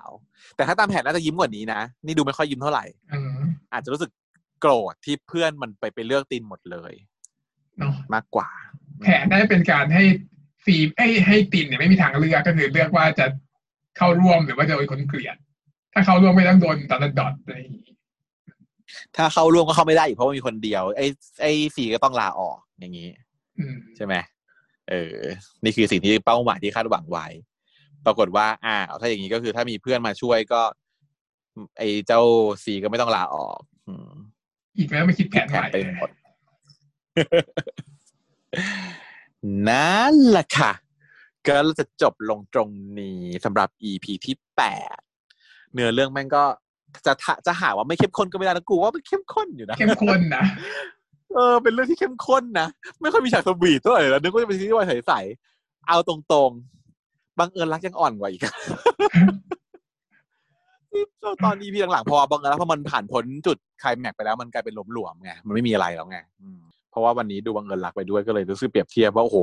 แต่ถ้าตามแผนน่าจะยิ้มกว่านี้นะนี่ดูไม่ค่อยยิ้มเท่าไหร่อาจจะรู้สึกโกรธที่เพื่อนมันไปเลือกตีนหมดเลยมากกว่าแผนน่าจะเป็นการให้ฟีมให้ตินเนี่ยไม่มีทางเลือกก็คือเลือกว่าจะเข้าร่วมหรือว่าจะเป็นคนเกลียดถ้าเข้าร่วมไม่ต้องโดนตัดดอทอะไรถ้าเข้าร่วมก็เข้าไม่ได้อีกเพราะว่ามีคนเดียวไอ้ฟีก็ต้องลาออกอย่างนี้ใช่ไหมนี่คือสิ่งที่เป้าหมายที่คาดหวังไว้ปรากฏว่าถ้าอย่างนี้ก็คือถ้ามีเพื่อนมาช่วยก็ไอ้เจ้าซีก็ไม่ต้องลาออกอีกแล้วไม่คิดแผนใหม่นั่นแหละค่ะก็จะจบลงตรงนี้สำหรับ EP ที่8เนื้อเรื่องแม่งก็จะหาว่าไม่เข้มข้นก็ไม่ได้นะกูว่ามันเข้มข้นอยู่นะเข้มข้นนะเป็นเรื่องที่เข้มข้นนะไม่ค่อยมีฉากสวีทเท่าไหร่แล้วนึกว่าจะเป็นซีรีส์วายใสๆเอาตรงๆบังเอิญรักยังอ่อนกว่าอีกตอน EP หลังๆพอบังเอิญแล้วพอมันผ่านพ้นจุดไคลแม็กซ์ไปแล้วมันกลายเป็นหลวมๆไงมันไม่มีอะไรแล้วไงเพราะว่าวันนี้ดูบังเอิญรักไปด้วยก็เลยรู้สึกเปรียบเทียบว่าโอ้โห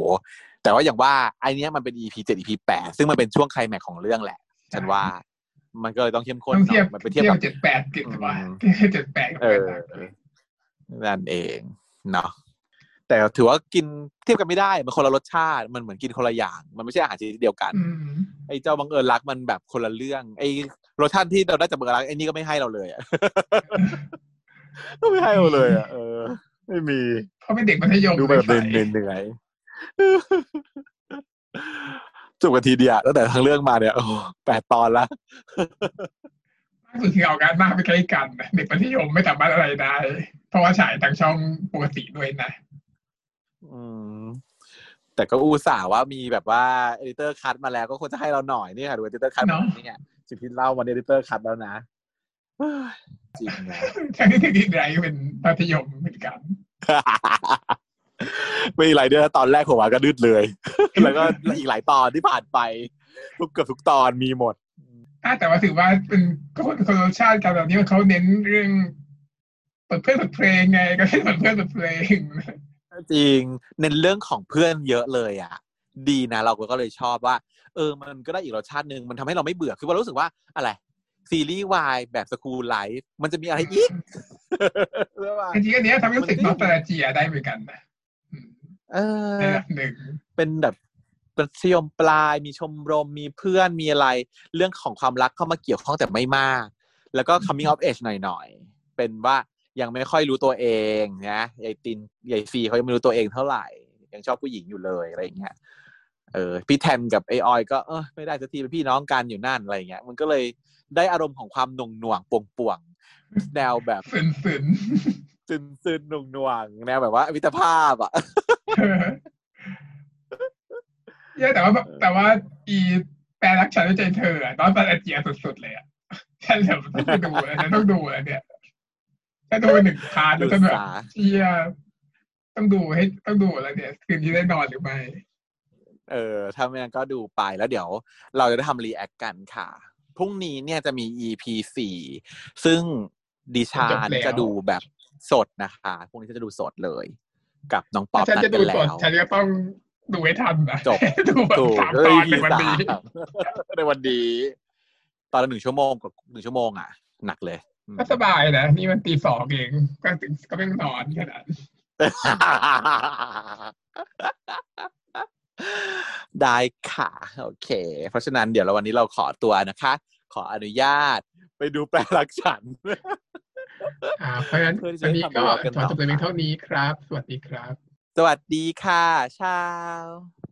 แต่ว่าอย่างว่าไอ้นี้มันเป็น EP 7 EP 8ซึ่งมันเป็นช่วงไคลแม็กซ์ของเรื่องแหละฉันว่ามันก็เลยต้องเข้มข้นมันไปเทียบกับ78กันว่า78นั่นเองเนาะแต่ถือว่ากินเทียบกันไม่ได้มันคนละรสชาติมันเหมือนกินคนละอย่างมันไม่ใช่อาหารชนิดเดียวกันไอ้เจ้าบังเอิญรักมันแบบคนละเรื่องไอ้รสชาติที่เราได้จากบังเอิญรักไอ้นี่ก็ไม่ให้เราเลยก็ไม่ให้เราเลยอ่ะไม่มีเขาเป็นเด็กมัธยมดูแบบเหนื่อยจบกันทีเดียวตั้งแต่ทั้งเรื่องมาเนี่ยโอ้8ตอนละมากสุดคือเอาการมากไปใกล้กันเด็กมัธยมไม่สามารถอะไรได้เพราะว่าฉายทางช่องปกติด้วยนะ แต่ก็อุตส่าห์ว่ามีแบบว่าเอดิเตอร์คัทมาแล้วก็ควรจะให้เราหน่อยนี่ค่ะดูเอดิเตอร์คัทเนี่ยสิ่งที่เล่ามาเอดิเตอร์คัทแล้วนะจริงนะแค่นี้ถึงอีกไรเป็นมัธยมเหมือนกันไม่หลายเดือนตอนแรกผมก็ดืดเลยแล้วก็อีกหลายตอนที่ผ่านไปเกือบทุกตอนมีหมดแต่ว่าถือว่าเป็นคนรสชาติการแบบนี้เขาเน้นเรื่องเปิดเพื่อนเปิดเพลงไงก็เปิดเพื่อนเปิดเพลงจริงเน้นเรื่องของเพื่อนเยอะเลยอ่ะดีนะเราก็เลยชอบว่ามันก็ได้อีกรสชาตินึงมันทำให้เราไม่เบื่อคือว่ารู้สึกว่าอะไรซีรีส์ Y แบบสกูลไลฟ์มันจะมีอะไรอีกจริงๆอันนี้ทำให้รู้สึกนอสตัลเจียได้เหมือนกันนะในระดับหนึ่งเป็นแบบประชยมปลายมีชมรมมีเพื่อนมีอะไรเรื่องของความรักเข้ามาเกี่ยวข้องแต่ไม่มากแล้วก็ coming of age หน่อยๆเป็นว่ายังไม่ค่อยรู้ตัวเองนะยายตินยายฟีเขายังไม่รู้ตัวเองเท่าไหร่ยังชอบผู้หญิงอยู่เลยอะไรอย่างเงี้ยพี่แทนกับไอออยก็ไม่ได้สักทีเป็นพี่น้องกันอยู่นั่นอะไรอย่างเงี้ยมันก็เลยได้อารมณ์ของความหน่วงหน่วงป่วงๆแนวแบบซึนหน่วงหน่วงแนวแบบว่ามิตรภาพอ่ะเนี่ยแต่ว่าอีแปลรักฉันด้วยใจเธอตอนเป็นอาเจียสุดๆเลยอ่ะฉันแบบต้องดูเนี่ยถ้าดูหนึ่งพาร์ทแล้วจะแบบเชียต้องดูอะไรเนี่ยคืนนี้ได้นอนหรือไม่ถ้าไม่งั้นก็ดูไปแล้วเดี๋ยวเราจะได้ทำรีแอคกันค่ะพรุ่งนี้เนี่ยจะมี EP 4 ซึ่งดิฉันจะดูแบบสดนะคะพรุ่งนี้จะดูสดเลยกับน้องป๊อปนั่นไปแล้วฉันก็ต้องดูให้ทันนะจบดูสามตอนในวันนี้ตอนละ1 ชั่วโมงอ่ะหนักเลยก็สบายนะนี่มัน 2:00 น.เองก็ไม่นอนขนาดได้ค่ะโอเคเพราะฉะนั้นเดี๋ยววันนี้เราขอตัวนะคะขออนุญาตไปดูแปลรักฉันเพราะฉะนั้นวันนี้ก็ขอจบเพียงเท่านี้ครับสวัสดีครับสวัสดีค่ะชาว